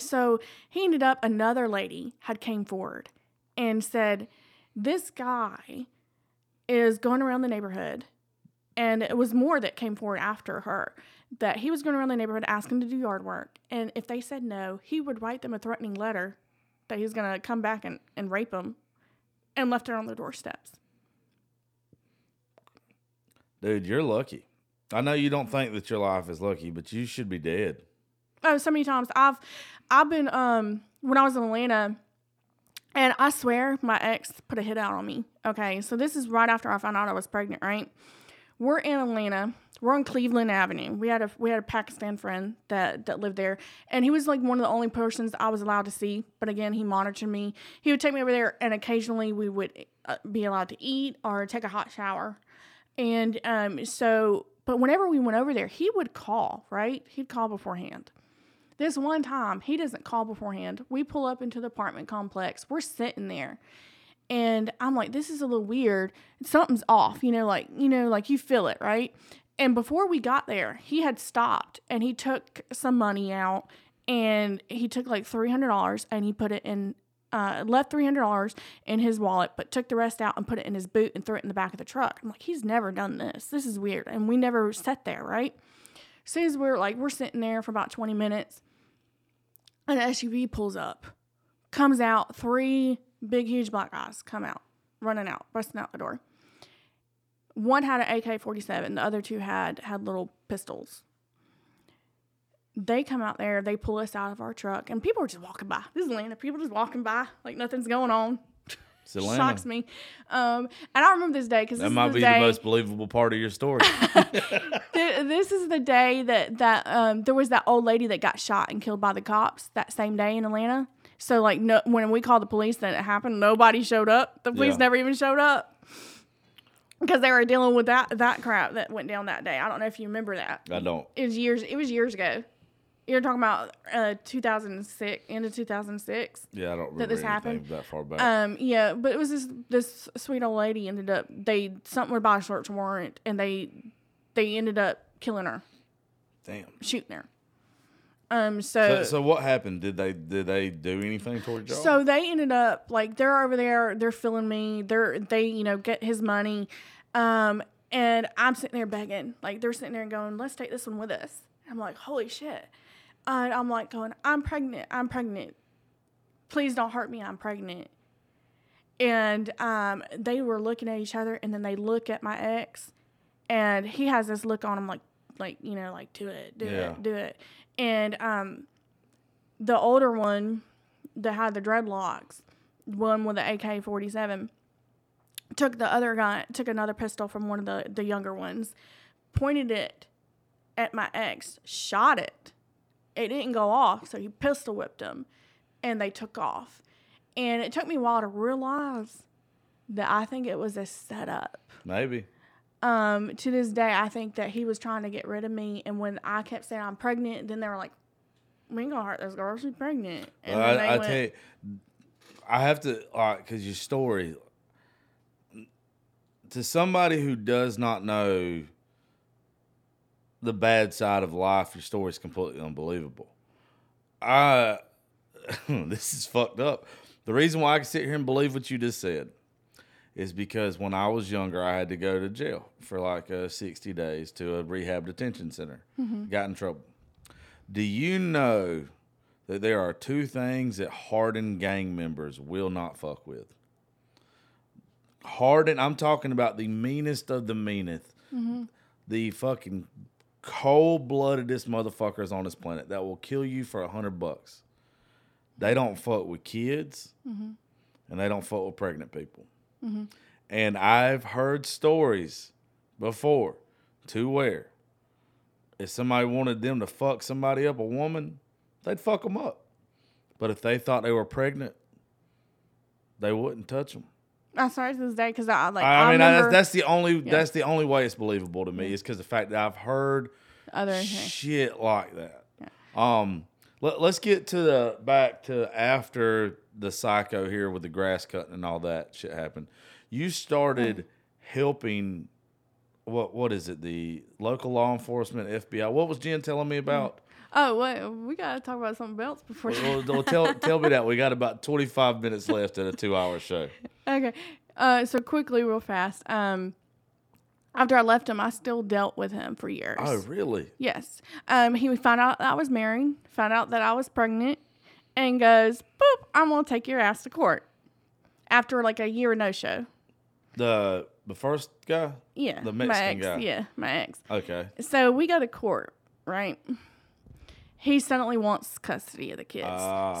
so he ended up, another lady had came forward and said, this guy is going around the neighborhood, and it was more that came forward after her, that he was going around the neighborhood asking to do yard work. And if they said no, he would write them a threatening letter that he was going to come back and rape them, and left her on their doorsteps. Dude, you're lucky. I know you don't think that your life is lucky, but you should be dead. Oh, so many times. I've been, when I was in Atlanta, and I swear my ex put a hit out on me. Okay, so this is right after I found out I was pregnant, right? We're in Atlanta. We're on Cleveland Avenue. We had a Pakistan friend that lived there, and he was like one of the only persons I was allowed to see. But again, he monitored me. He would take me over there, and occasionally we would be allowed to eat or take a hot shower. And but whenever we went over there, he would call, right? He'd call beforehand. This one time, he doesn't call beforehand. We pull up into the apartment complex. We're sitting there, and I'm like, this is a little weird. Something's off, you feel it, right? And before we got there, he had stopped, and he took some money out, and he took like $300, and he put it in, left $300 in his wallet, but took the rest out and put it in his boot and threw it in the back of the truck. I'm like, he's never done this. This is weird. And we never sat there, right? As soon as we're sitting there for about 20 minutes, an SUV pulls up, comes out, three big, huge black guys come out, running out, busting out the door. One had an AK-47. The other two had little pistols. They come out there. They pull us out of our truck. And people are just walking by. This is Atlanta. People just walking by like nothing's going on. It's Atlanta. Shocks me. And I remember this day because this might be the most believable part of your story. This is the day that there was that old lady that got shot and killed by the cops that same day in Atlanta. So like when we called the police that it happened, nobody showed up. The police never even showed up. Because they were dealing with that crap that went down that day. I don't know if you remember that. I don't. It was years ago. You're talking about 2006, end of 2006. Yeah, I don't remember that this happened that far back. Yeah, but it was this sweet old lady ended up. They something about a search warrant, and they ended up killing her. Damn. Shooting her. So what happened? Did they do anything toward y'all? So they ended up like they're over there. They're filling me. They get his money, and I'm sitting there begging. Like they're sitting there and going, "Let's take this one with us." And I'm like, "Holy shit!" And I'm like going, "I'm pregnant. I'm pregnant. Please don't hurt me. I'm pregnant." And they were looking at each other, and then they look at my ex, and he has this look on him like do it. And the older one that had the dreadlocks, one with the AK-47, took another pistol from one of the younger ones, pointed it at my ex, shot it. It didn't go off, so he pistol whipped him, and they took off. And it took me a while to realize that I think it was a setup. Maybe. To this day, I think that he was trying to get rid of me. And when I kept saying I'm pregnant, then they were like, "We ain't gonna hurt this girl. She's pregnant." And well, then I tell you, I have to, because your story, to somebody who does not know the bad side of life, your story is completely unbelievable. This is fucked up. The reason why I can sit here and believe what you just said is because when I was younger, I had to go to jail for like 60 days to a rehab detention center. Mm-hmm. Got in trouble. Do you know that there are two things that hardened gang members will not fuck with? Hardened, I'm talking about the meanest of the meanest. Mm-hmm. The fucking cold-bloodedest motherfuckers on this planet that will kill you for $100. they don't fuck with kids, mm-hmm. and they don't fuck with pregnant people. Mm-hmm. And I've heard stories before to where if somebody wanted them to fuck somebody up, a woman, they'd fuck them up. But if they thought they were pregnant, they wouldn't touch them. I'm sorry to this day because I remember, that's the only way it's believable to me is because the fact that I've heard shit like that. Yeah. Let's get to back to after the psycho here with the grass cutting and all that shit happened. You started helping. What is it? The local law enforcement, FBI. What was Jen telling me about? Mm-hmm. Oh, wait, we got to talk about something else before that. Well, tell me that. We got about 25 minutes left in a 2-hour show. Okay. So quickly, real fast. After I left him, I still dealt with him for years. Oh, really? Yes. He would find out that I was married, find out that I was pregnant, and goes, boop, I'm going to take your ass to court. After like a year of no show. The first guy? Yeah. The Mexican guy? Yeah, my ex. Okay. So we go to court, right? He suddenly wants custody of the kids.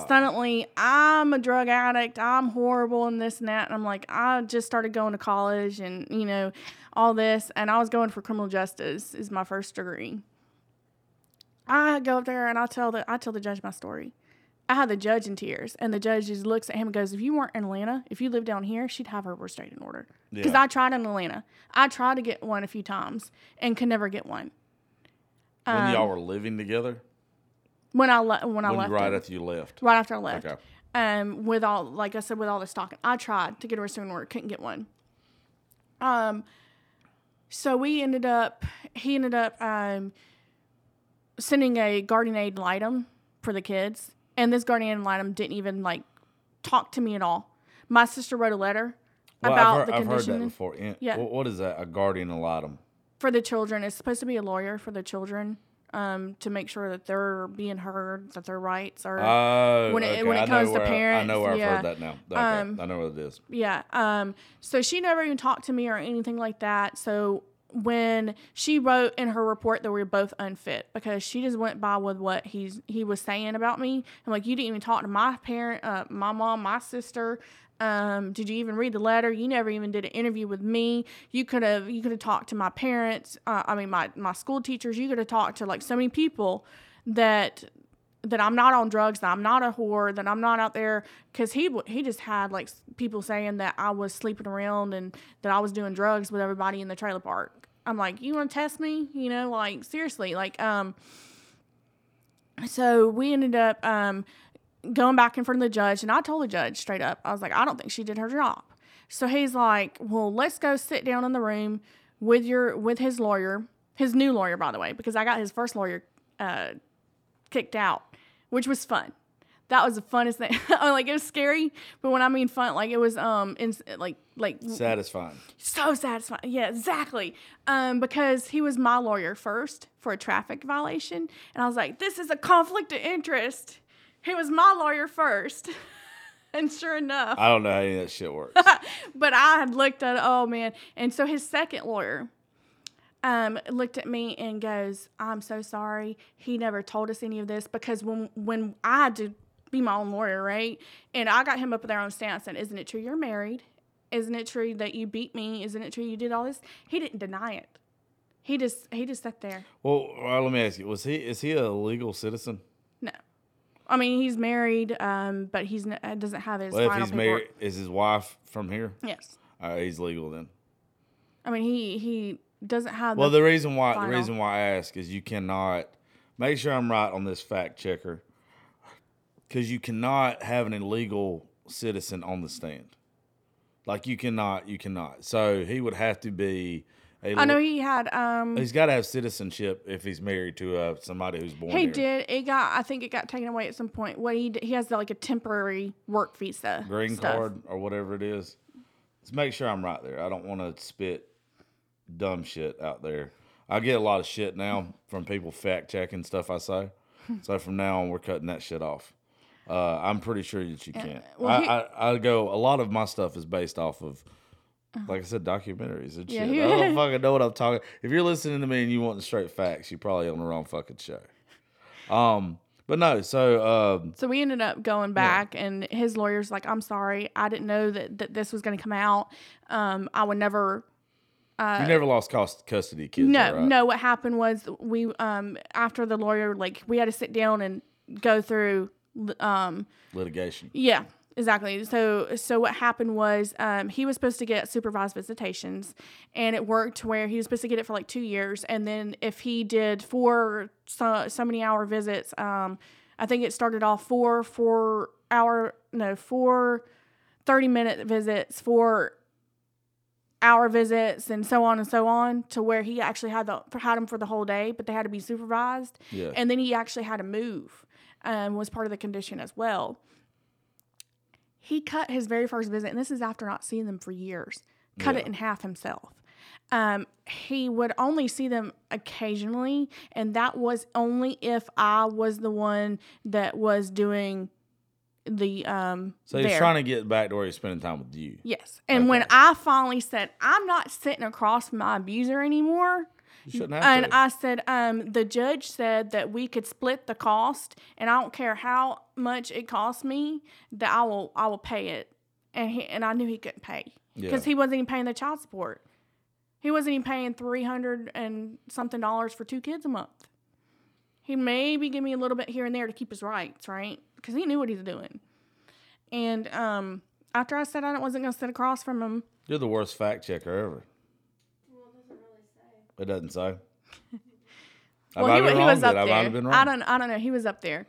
Suddenly, I'm a drug addict. I'm horrible and this and that. And I'm like, I just started going to college and, you know, all this. And I was going for criminal justice is my first degree. I go up there and I tell the judge my story. I had the judge in tears. And the judge just looks at him and goes, if you weren't in Atlanta, if you lived down here, she'd have her restraining order. Because I tried in Atlanta. I tried to get one a few times and could never get one. When y'all were living together? When I left. Right after you left. Right after I left. Okay. With all this talking, I tried to get a restraining order, couldn't get one. So he ended up sending a guardian ad litem for the kids, and this guardian ad litem didn't even like talk to me at all. My sister wrote a letter about the condition. I've heard that before. Yeah. What is that? A guardian ad litem for the children? It's supposed to be a lawyer for the children. To make sure that they're being heard, that their rights are when it comes to parents. I know where I've heard that now. Okay. I know what it is. Yeah. So she never even talked to me or anything like that. So when she wrote in her report that we were both unfit because she just went by with what he was saying about me. I'm like, you didn't even talk to my parent, my mom, my sister. Did you even read the letter? You never even did an interview with me. You could have talked to my parents. My school teachers. You could have talked to like so many people that I'm not on drugs, that I'm not a whore, that I'm not out there. Cause he just had like people saying that I was sleeping around and that I was doing drugs with everybody in the trailer park. I'm like, you want to test me? You know, like seriously, like, so we ended up, going back in front of the judge, and I told the judge straight up, I was like, I don't think she did her job. So he's like, well, let's go sit down in the room with his lawyer, his new lawyer, by the way, because I got his first lawyer kicked out, which was fun. That was the funnest thing. Like it was scary, but when I mean fun, like it was like satisfying. So satisfying. Yeah, exactly. Because he was my lawyer first for a traffic violation, and I was like, this is a conflict of interest. He was my lawyer first. And sure enough. I don't know how any of that shit works. But I had looked at, oh, man. And so his second lawyer looked at me and goes, I'm so sorry. He never told us any of this. Because when I had to be my own lawyer, right? And I got him up there on stand and said, isn't it true you're married? Isn't it true that you beat me? Isn't it true you did all this? He didn't deny it. He just sat there. Well, let me ask you. Is he a legal citizen? No. I mean, he's married, but he doesn't have his final paperwork. Married, is his wife from here? Yes. He's legal then. I mean, he doesn't have. Well, the reason why I ask is you cannot make sure I'm right on this fact checker, because you cannot have an illegal citizen on the stand. Like you cannot. So he would have to be. I know he had. He's got to have citizenship if he's married to somebody who's born here. He did. I think it got taken away at some point. What he did, he has like a temporary work visa, green card or whatever it is. Let's make sure I'm right there. I don't want to spit dumb shit out there. I get a lot of shit now from people fact checking stuff I say. So from now on, we're cutting that shit off. I'm pretty sure that you can't. Well, I go. A lot of my stuff is based off of. Like I said, documentaries and shit. I don't fucking know what I'm talking. If you're listening to me and you want the straight facts, you're probably on the wrong fucking show. But no, so we ended up going back, yeah. And his lawyer's like, "I'm sorry, I didn't know that this was going to come out. I would never." You never lost custody, kids. No, right? No. What happened was we after the lawyer, like, we had to sit down and go through litigation. Yeah. Exactly. So what happened was he was supposed to get supervised visitations, and it worked where he was supposed to get it for like 2 years, and then if he did so many hour visits, I think it started off 4 30-minute visits, 4 hour visits, and so on, to where he actually had them for the whole day, but they had to be supervised, yeah. And then he actually had to move, was part of the condition as well. He cut his very first visit, and this is after not seeing them for years, cut it in half himself. He would only see them occasionally, and that was only if I was the one that was doing the So he's trying to get back to where he's spending time with you. Yes, and when I finally said, I'm not sitting across from my abuser anymore... You shouldn't have to. I said, the judge said that we could split the cost, and I don't care how much it costs me, that I will pay it. And I knew he couldn't pay because he wasn't even paying the child support. He wasn't even paying $300 and something for 2 kids a month. He maybe give me a little bit here and there to keep his rights, right? Because he knew what he was doing. And after I said I wasn't going to sit across from him, you're the worst fact checker ever. It doesn't say. Well, he was up there. I don't know. He was up there,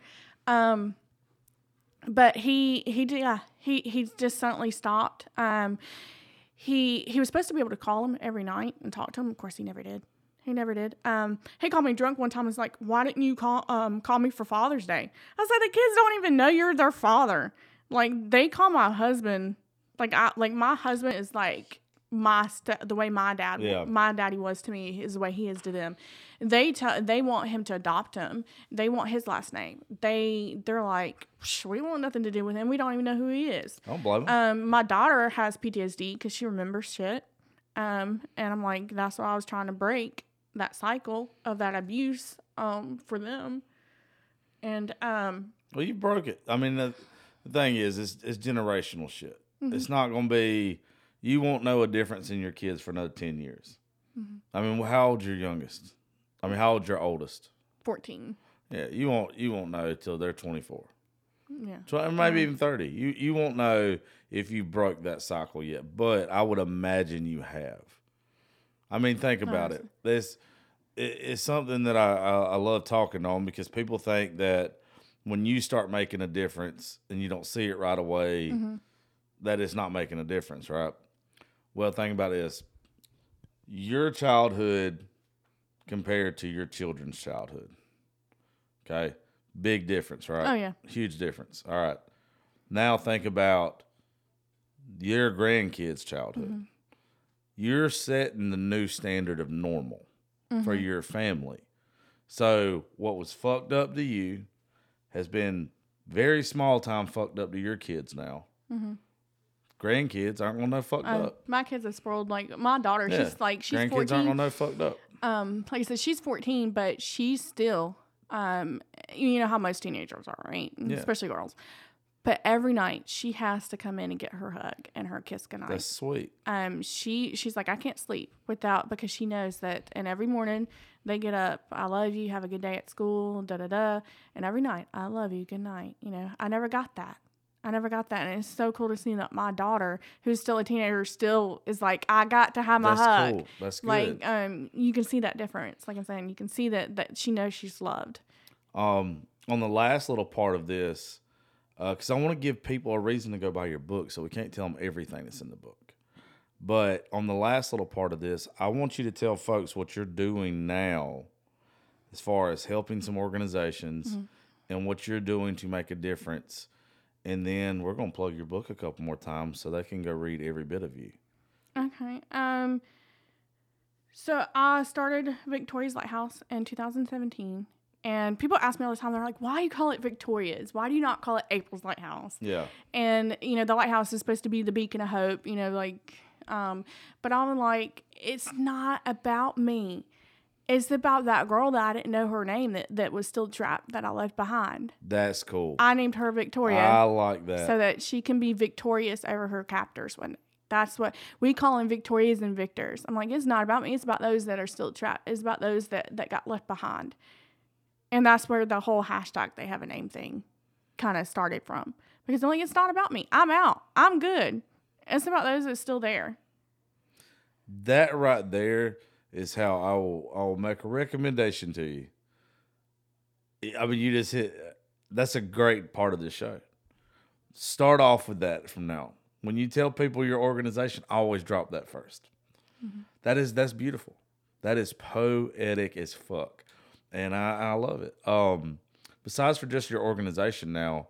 but he just suddenly stopped. He was supposed to be able to call him every night and talk to him. Of course, he never did. He called me drunk one time. He's like, "Why didn't you call me for Father's Day?" I said, "The kids don't even know you're their father. Like, they call my husband. Like my husband is like." The way my daddy was to me is the way he is to them. They want him to adopt him. They want his last name. They're like, we want nothing to do with him. We don't even know who he is. I don't blame him. My daughter has PTSD because she remembers shit. And I'm like, that's why I was trying to break that cycle of that abuse for them. And well, you broke it. I mean, the thing is, it's generational shit. Mm-hmm. It's not going to be. You won't know a difference in your kids for another 10 years. Mm-hmm. I mean, how old's your youngest? I mean, how old's your oldest? 14. Yeah, you won't know till they're 24. Yeah. So maybe even 30. You won't know if you broke that cycle yet, but I would imagine you have. I mean, think about it. It's something that I love talking on because people think that when you start making a difference and you don't see it right away, mm-hmm. that it's not making a difference, right? Well, think about this. Your childhood compared to your children's childhood. Okay? Big difference, right? Oh, yeah. Huge difference. All right. Now think about your grandkids' childhood. Mm-hmm. You're setting the new standard of normal mm-hmm. for your family. So what was fucked up to you has been very small time fucked up to your kids now. Mm-hmm. Grandkids aren't gonna know fucked up. My kids are spoiled. Like my daughter, she's 14. Grandkids aren't gonna know fucked up. Like I said, she's 14, but she's still, you know how most teenagers are, right? Yeah. Especially girls. But every night she has to come in and get her hug and her kiss goodnight. That's sweet. She's like, I can't sleep without, because she knows that. And every morning they get up, I love you, have a good day at school, da da da. And every night, I love you, good night. You know, I never got that. And it's so cool to see that my daughter, who's still a teenager, still is like, I got to have my hug. Cool. That's good. Like, you can see that difference. Like I'm saying, you can see that she knows she's loved. On the last little part of this, because I want to give people a reason to go buy your book, so we can't tell them everything that's in the book. But on the last little part of this, I want you to tell folks what you're doing now as far as helping some organizations mm-hmm. and what you're doing to make a difference. And then we're going to plug your book a couple more times so they can go read every bit of you. Okay. So I started Victoria's Lighthouse in 2017. And people ask me all the time, they're like, why do you call it Victoria's? Why do you not call it April's Lighthouse? Yeah. And, you know, the lighthouse is supposed to be the beacon of hope, you know, like. But I'm like, it's not about me. It's about that girl that I didn't know her name that was still trapped that I left behind. That's cool. I named her Victoria. I like that. So that she can be victorious over her captors one day. That's what we call them, Victorias and Victors. I'm like, it's not about me. It's about those that are still trapped. It's about those that got left behind. And that's where the whole hashtag they have a name thing kind of started from. Because like, it's not about me. I'm out. I'm good. It's about those that's still there. That right there is how I'll make a recommendation to you. I mean, you just hit. That's a great part of this show. Start off with that from now on. When you tell people your organization, always drop that first. Mm-hmm. That's beautiful. That is poetic as fuck, and I love it. Besides for just your organization now,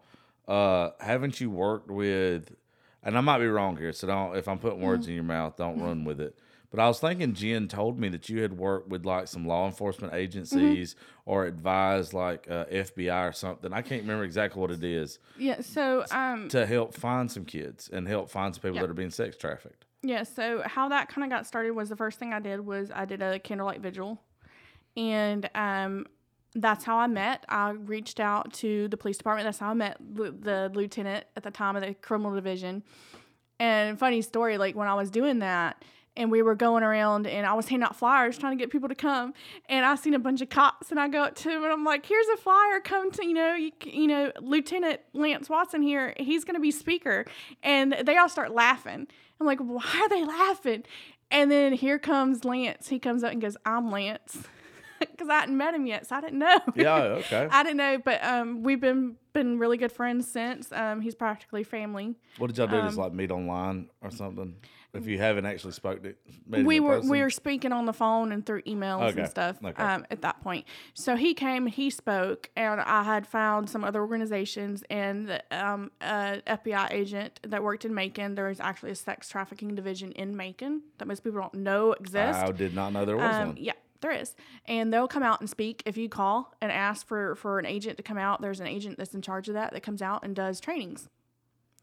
haven't you worked with? And I might be wrong here, so don't. If I'm putting words in your mouth, don't run with it. But I was thinking, Jen told me that you had worked with like some law enforcement agencies or advised like FBI or something. I can't remember exactly what it is. Yeah, so to help find some kids and help find some people that are being sex trafficked. Yeah, so how that kind of got started was the first thing I did was I did a candlelight vigil, and that's how I met. I reached out to the police department. That's how I met the lieutenant at the time of the criminal division. And funny story, like when I was doing that. And we were going around, and I was handing out flyers trying to get people to come. And I seen a bunch of cops, and I go up to them, and I'm like, "Here's a flyer. Come to you know, Lieutenant Lance Watson here. He's going to be speaker." And they all start laughing. I'm like, "Why are they laughing?" And then here comes Lance. He comes up and goes, "I'm Lance," because I hadn't met him yet, so I didn't know. Yeah, okay. I didn't know, but we've been really good friends since. He's practically family. What did y'all do? Just like meet online or something? If you haven't actually spoken to, we were speaking on the phone and through emails and stuff at that point. So he came, he spoke, and I had found some other organizations and an FBI agent that worked in Macon. There is actually a sex trafficking division in Macon that most people don't know exists. I did not know there was one. Yeah, there is. And they'll come out and speak. If you call and ask for an agent to come out, there's an agent that's in charge of that comes out and does trainings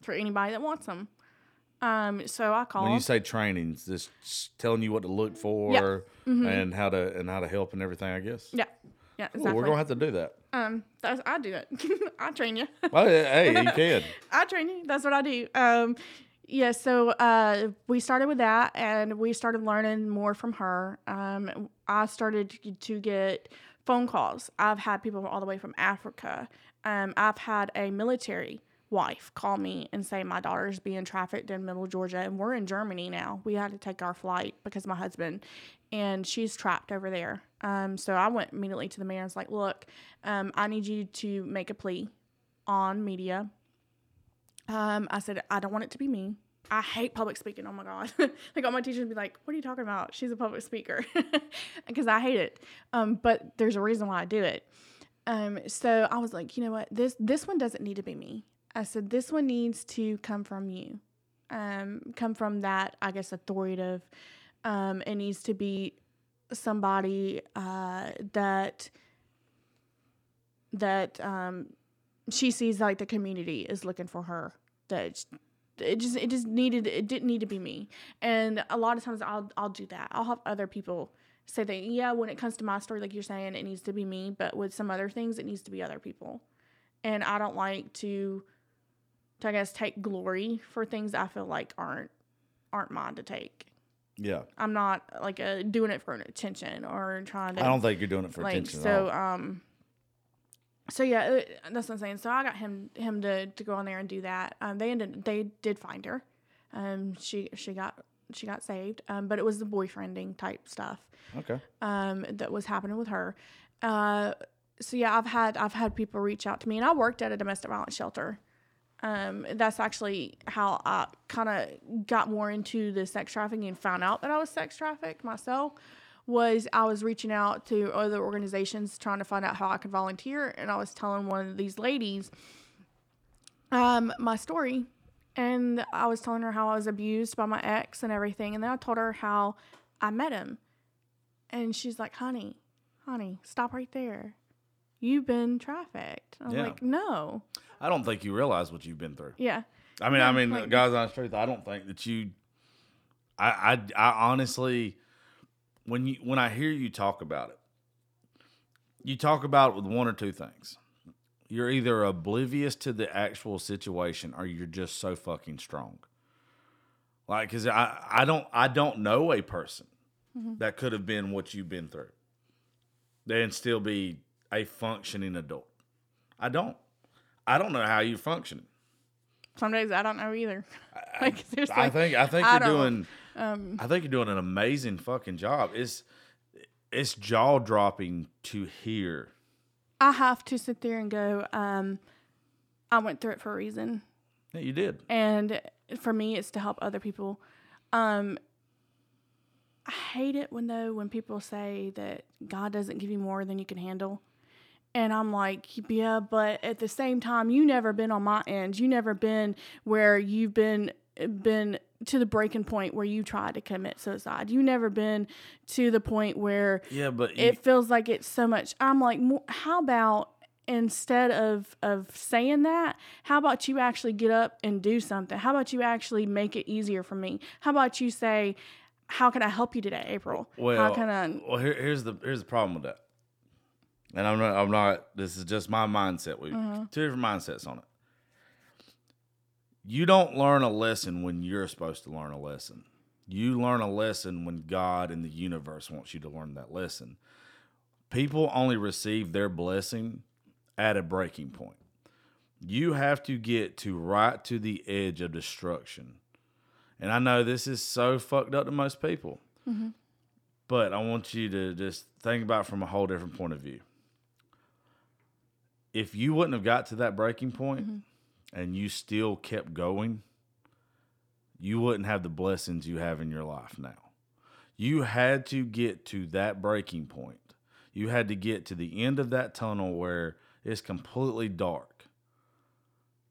for anybody that wants them. So I called. When you say trainings, just telling you what to look for and how to help and everything, I guess. Yeah. Yeah, exactly. Ooh, we're going to have to do that. I do it. I train you. Well, hey, you can. I train you. That's what I do. Yeah, so we started with that, and we started learning more from her. I started to get phone calls. I've had people all the way from Africa. I've had a military wife call me and say my daughter's being trafficked in middle Georgia, and we're in Germany now. We had to take our flight because my husband, and she's trapped over there. So I went immediately to the mayor and was like, "Look, I need you to make a plea on media." I said, "I don't want it to be me. I hate public speaking. Oh my God." Like all my teachers would be like, "What are you talking about? She's a public speaker." Because I hate it. But there's a reason why I do it. So I was like, "You know what? This one doesn't need to be me." I said, "This one needs to come from you, come from that, I guess, authoritative. It needs to be somebody that she sees like the community is looking for her. That it didn't need to be me." And a lot of times I'll do that. I'll have other people say that, yeah, when it comes to my story, like you're saying, it needs to be me, but with some other things, it needs to be other people. And I don't like to, I guess, take glory for things I feel like aren't mine to take. Yeah. I'm not, like, doing it for an attention or trying to... I don't think you're doing it for attention at all. So, yeah, that's what I'm saying. So I got him to go on there and do that. They did find her. She got saved. But it was the boyfriending type stuff. Okay. That was happening with her. So yeah, I've had people reach out to me, and I worked at a domestic violence shelter. That's actually how I kind of got more into the sex trafficking and found out that I was sex trafficked myself. I was reaching out to other organizations trying to find out how I could volunteer, and I was telling one of these ladies my story, and I was telling her how I was abused by my ex and everything, and then I told her how I met him, and she's like, "Honey, stop right there. You've been trafficked." I'm like, "No. I don't think you realize what you've been through." Yeah. I mean, guys, honest truth, I don't think that you. I honestly, when I hear you talk about it, you talk about with one or two things. You're either oblivious to the actual situation or you're just so fucking strong. Like, because I don't know a person mm-hmm. that could have been what you've been through and still be a functioning adult. I don't know how you're functioning. Some days I don't know either. Like, seriously, I think you're doing an amazing fucking job. It's jaw dropping to hear. I have to sit there and go, I went through it for a reason. Yeah, you did. And for me, it's to help other people. I hate it when people say that God doesn't give you more than you can handle. And I'm like, yeah, but at the same time, you never been on my end. You never been where you've been to the breaking point where you tried to commit suicide. You never been to the point where it feels like it's so much. I'm like, how about instead of saying that, how about you actually get up and do something? How about you actually make it easier for me? How about you say, how can I help you today, April? Here's the problem with that. And I'm not, this is just my mindset. We mm-hmm. two different mindsets on it. You don't learn a lesson when you're supposed to learn a lesson. You learn a lesson when God and the universe wants you to learn that lesson. People only receive their blessing at a breaking point. You have to get to right to the edge of destruction. And I know this is so fucked up to most people, mm-hmm. but I want you to just think about it from a whole different point of view. If you wouldn't have got to that breaking point, mm-hmm. and you still kept going, you wouldn't have the blessings you have in your life now. You had to get to that breaking point. You had to get to the end of that tunnel where it's completely dark,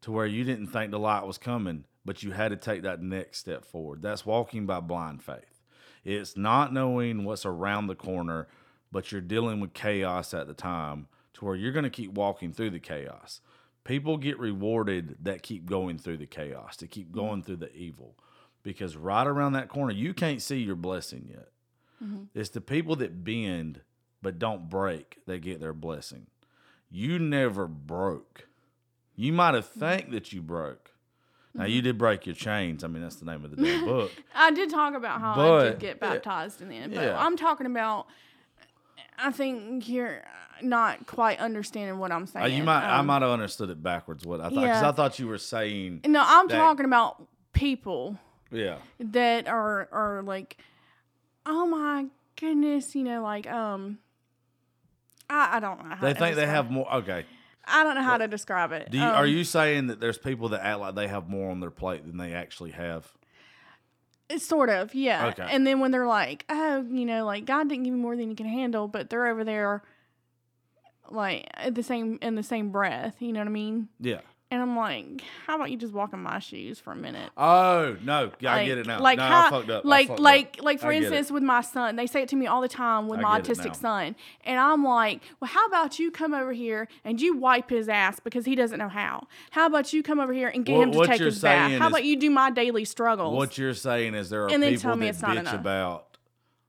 to where you didn't think the light was coming, but you had to take that next step forward. That's walking by blind faith. It's not knowing what's around the corner, but you're dealing with chaos at the time, to where you're going to keep walking through the chaos. People get rewarded that keep going through the chaos, to keep going through the evil. Because right around that corner, you can't see your blessing yet. Mm-hmm. It's the people that bend but don't break that get their blessing. You never broke. You might have think that you broke. Now, you did break your chains. I mean, that's the name of the damn book. I did talk about how I did get baptized in the end. But I'm talking about... I think you're not quite understanding what I'm saying. I might have understood it backwards. What I thought, because I thought you were saying. No, I'm talking about people. Yeah. That are like, oh my goodness, you know, like I don't know how. They think they have more. Okay. I don't know how to describe it. Are you saying that there's people that act like they have more on their plate than they actually have? Sort of, yeah. Okay. And then when they're like, oh, you know, like God didn't give you more than you can handle, but they're over there, like in the same breath. You know what I mean? Yeah. And I'm like, how about you just walk in my shoes for a minute? Oh no, yeah, like, I get it now. Like, no, how, I fucked up. Like for instance, with my son, they say it to me all the time with my autistic son, and I'm like, well, how about you come over here and you wipe his ass because he doesn't know how? How about you come over here and get him to take his bath? How about you do my daily struggles? What you're saying is there are people that bitch about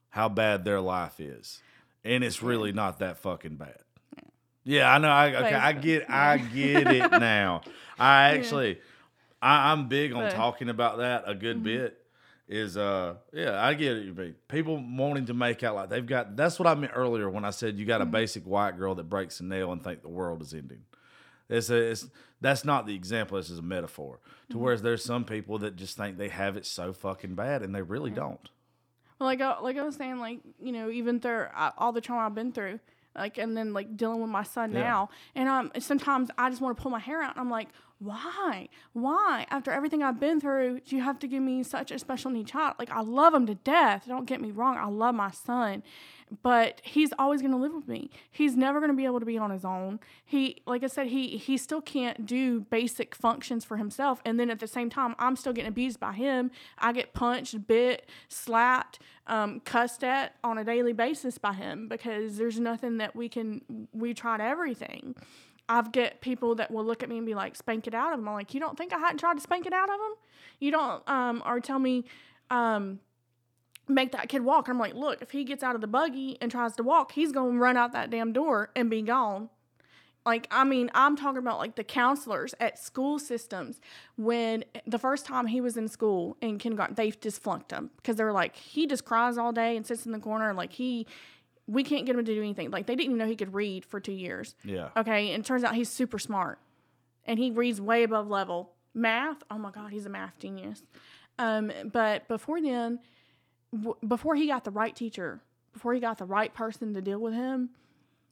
how bad their life is, and it's really not that fucking bad. Yeah, I know. I get it now. I'm big on talking about that a good mm-hmm. bit. I get it. People wanting to make out like they've got. That's what I meant earlier when I said you got mm-hmm. a basic white girl that breaks a nail and think the world is ending. That's not the example. This is a metaphor. To mm-hmm. whereas there's some people that just think they have it so fucking bad and they really don't. Well, like I was saying, like, you know, even through all the trauma I've been through. Like, and then like dealing with my son now. And sometimes I just want to pull my hair out. And I'm like, why? Why? After everything I've been through, do you have to give me such a special need child? Like, I love him to death. Don't get me wrong. I love my son. But he's always going to live with me. He's never going to be able to be on his own. He, like I said, he still can't do basic functions for himself. And then at the same time, I'm still getting abused by him. I get punched, bit, slapped, cussed at on a daily basis by him because there's nothing that we tried everything. I've got people that will look at me and be like, spank it out of him. I'm like, you don't think I hadn't tried to spank it out of him? You don't, or tell me, make that kid walk. And I'm like, look, if he gets out of the buggy and tries to walk, he's going to run out that damn door and be gone. Like, I mean, I'm talking about, like, the counselors at school systems. When the first time he was in school in kindergarten, they just flunked him because they were like, he just cries all day and sits in the corner. Like, we can't get him to do anything. Like, they didn't even know he could read for 2 years. Yeah. Okay. And it turns out he's super smart and he reads way above level. Math, oh my God, he's a math genius. But before then, before he got the right teacher, before he got the right person to deal with him,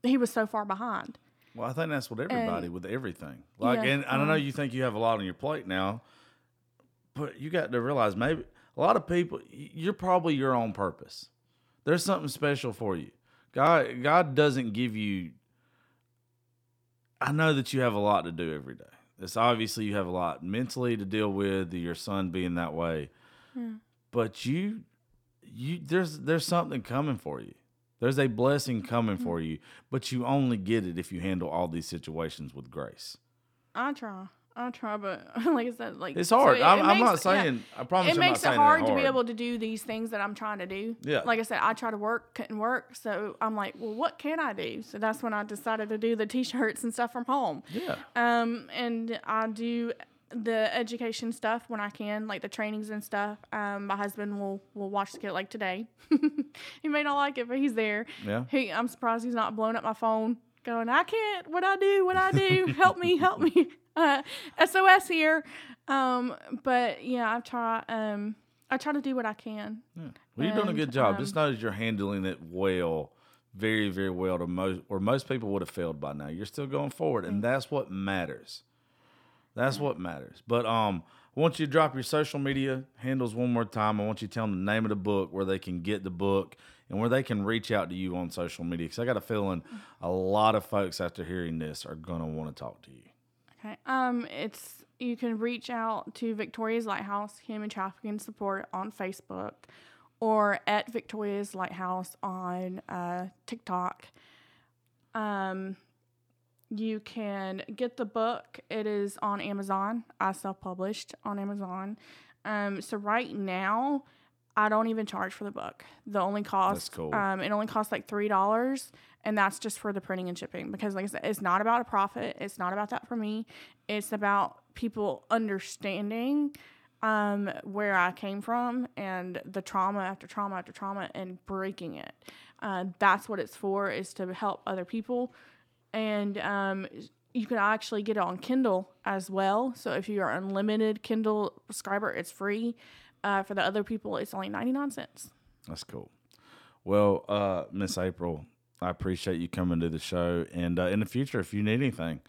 he was so far behind. Well, I think that's what everybody with everything. Like, yeah. And I don't know, you think you have a lot on your plate now, but you got to realize maybe a lot of people, you're probably your own purpose. There's something special for you. God doesn't give you. I know that you have a lot to do every day. It's obviously you have a lot mentally to deal with, your son being that way, but you there's something coming for you. There's a blessing coming for you, but you only get it if you handle all these situations with grace. I try, but like I said, like it's hard. So I'm not saying. Yeah, I promise. It makes it hard to be able to do these things that I'm trying to do. Yeah. Like I said, I try to work, couldn't work, so I'm like, well, what can I do? So that's when I decided to do the t-shirts and stuff from home. Yeah. And I do the education stuff when I can, like the trainings and stuff. My husband will watch the kid, like today. He may not like it, but he's there. Yeah. I'm surprised he's not blowing up my phone going, I can't, what I do, help me, SOS here. But yeah, I try to do what I can. Yeah. Well, you're doing a good job. Just know that you're handling it well, very, very well most people would have failed by now. You're still going forward, and that's what matters. That's what matters. But I want you to drop your social media handles one more time. I want you to tell them the name of the book, where they can get the book, and where they can reach out to you on social media. Because I got a feeling a lot of folks after hearing this are going to want to talk to you. Okay. You can reach out to Victoria's Lighthouse Human Trafficking Support on Facebook or at Victoria's Lighthouse on TikTok. You can get the book. It is on Amazon. I self-published on Amazon. So right now, I don't even charge for the book. The only cost, that's cool. It only costs like $3, and that's just for the printing and shipping. Because like I said, it's not about a profit. It's not about that for me. It's about people understanding where I came from and the trauma after trauma after trauma and breaking it. That's what it's for, is to help other people. And you can actually get it on Kindle as well. So if you are unlimited Kindle subscriber, it's free. For the other people, it's only 99 cents. That's cool. Well, Miss April, I appreciate you coming to the show. And in the future, if you need anything,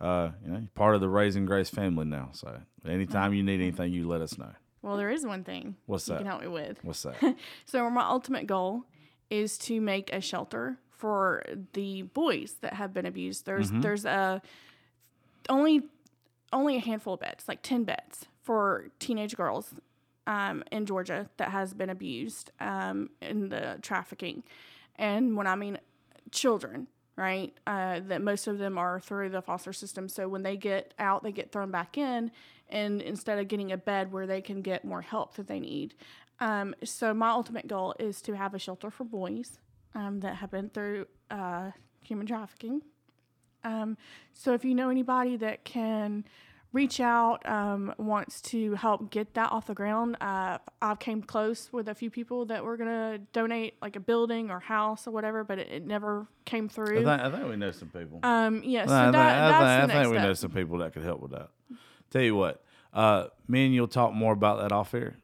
you're part of the Raisin Grace family now. So anytime you need anything, you let us know. Well, there is one thing. What's that? You can help me with. What's that? So my ultimate goal is to make a shelter for the boys that have been abused. There's a only a handful of beds, like 10 beds for teenage girls in Georgia that has been abused in the trafficking. And when I mean children, right, that most of them are through the foster system. So when they get out, they get thrown back in, and instead of getting a bed where they can get more help that they need. So my ultimate goal is to have a shelter for boys that have been through human trafficking. So if you know anybody that can reach out, wants to help get that off the ground, I've came close with a few people that were going to donate like a building or house or whatever, but it never came through. I think we know some people. Yes. Yeah, no, so I think we know some people that could help with that. Tell you what, me and you'll talk more about that off air,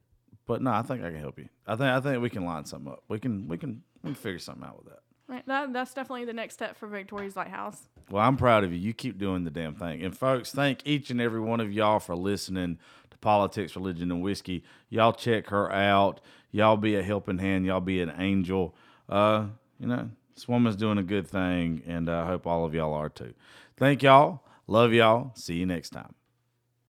but no, I think I can help you. I think we can line something up. We can figure something out with that. Right. That's definitely the next step for Victoria's Lighthouse. Well, I'm proud of you. You keep doing the damn thing. And folks, thank each and every one of y'all for listening to Politics, Religion, and Whiskey. Y'all check her out. Y'all be a helping hand. Y'all be an angel. This woman's doing a good thing, and I hope all of y'all are too. Thank y'all. Love y'all. See you next time.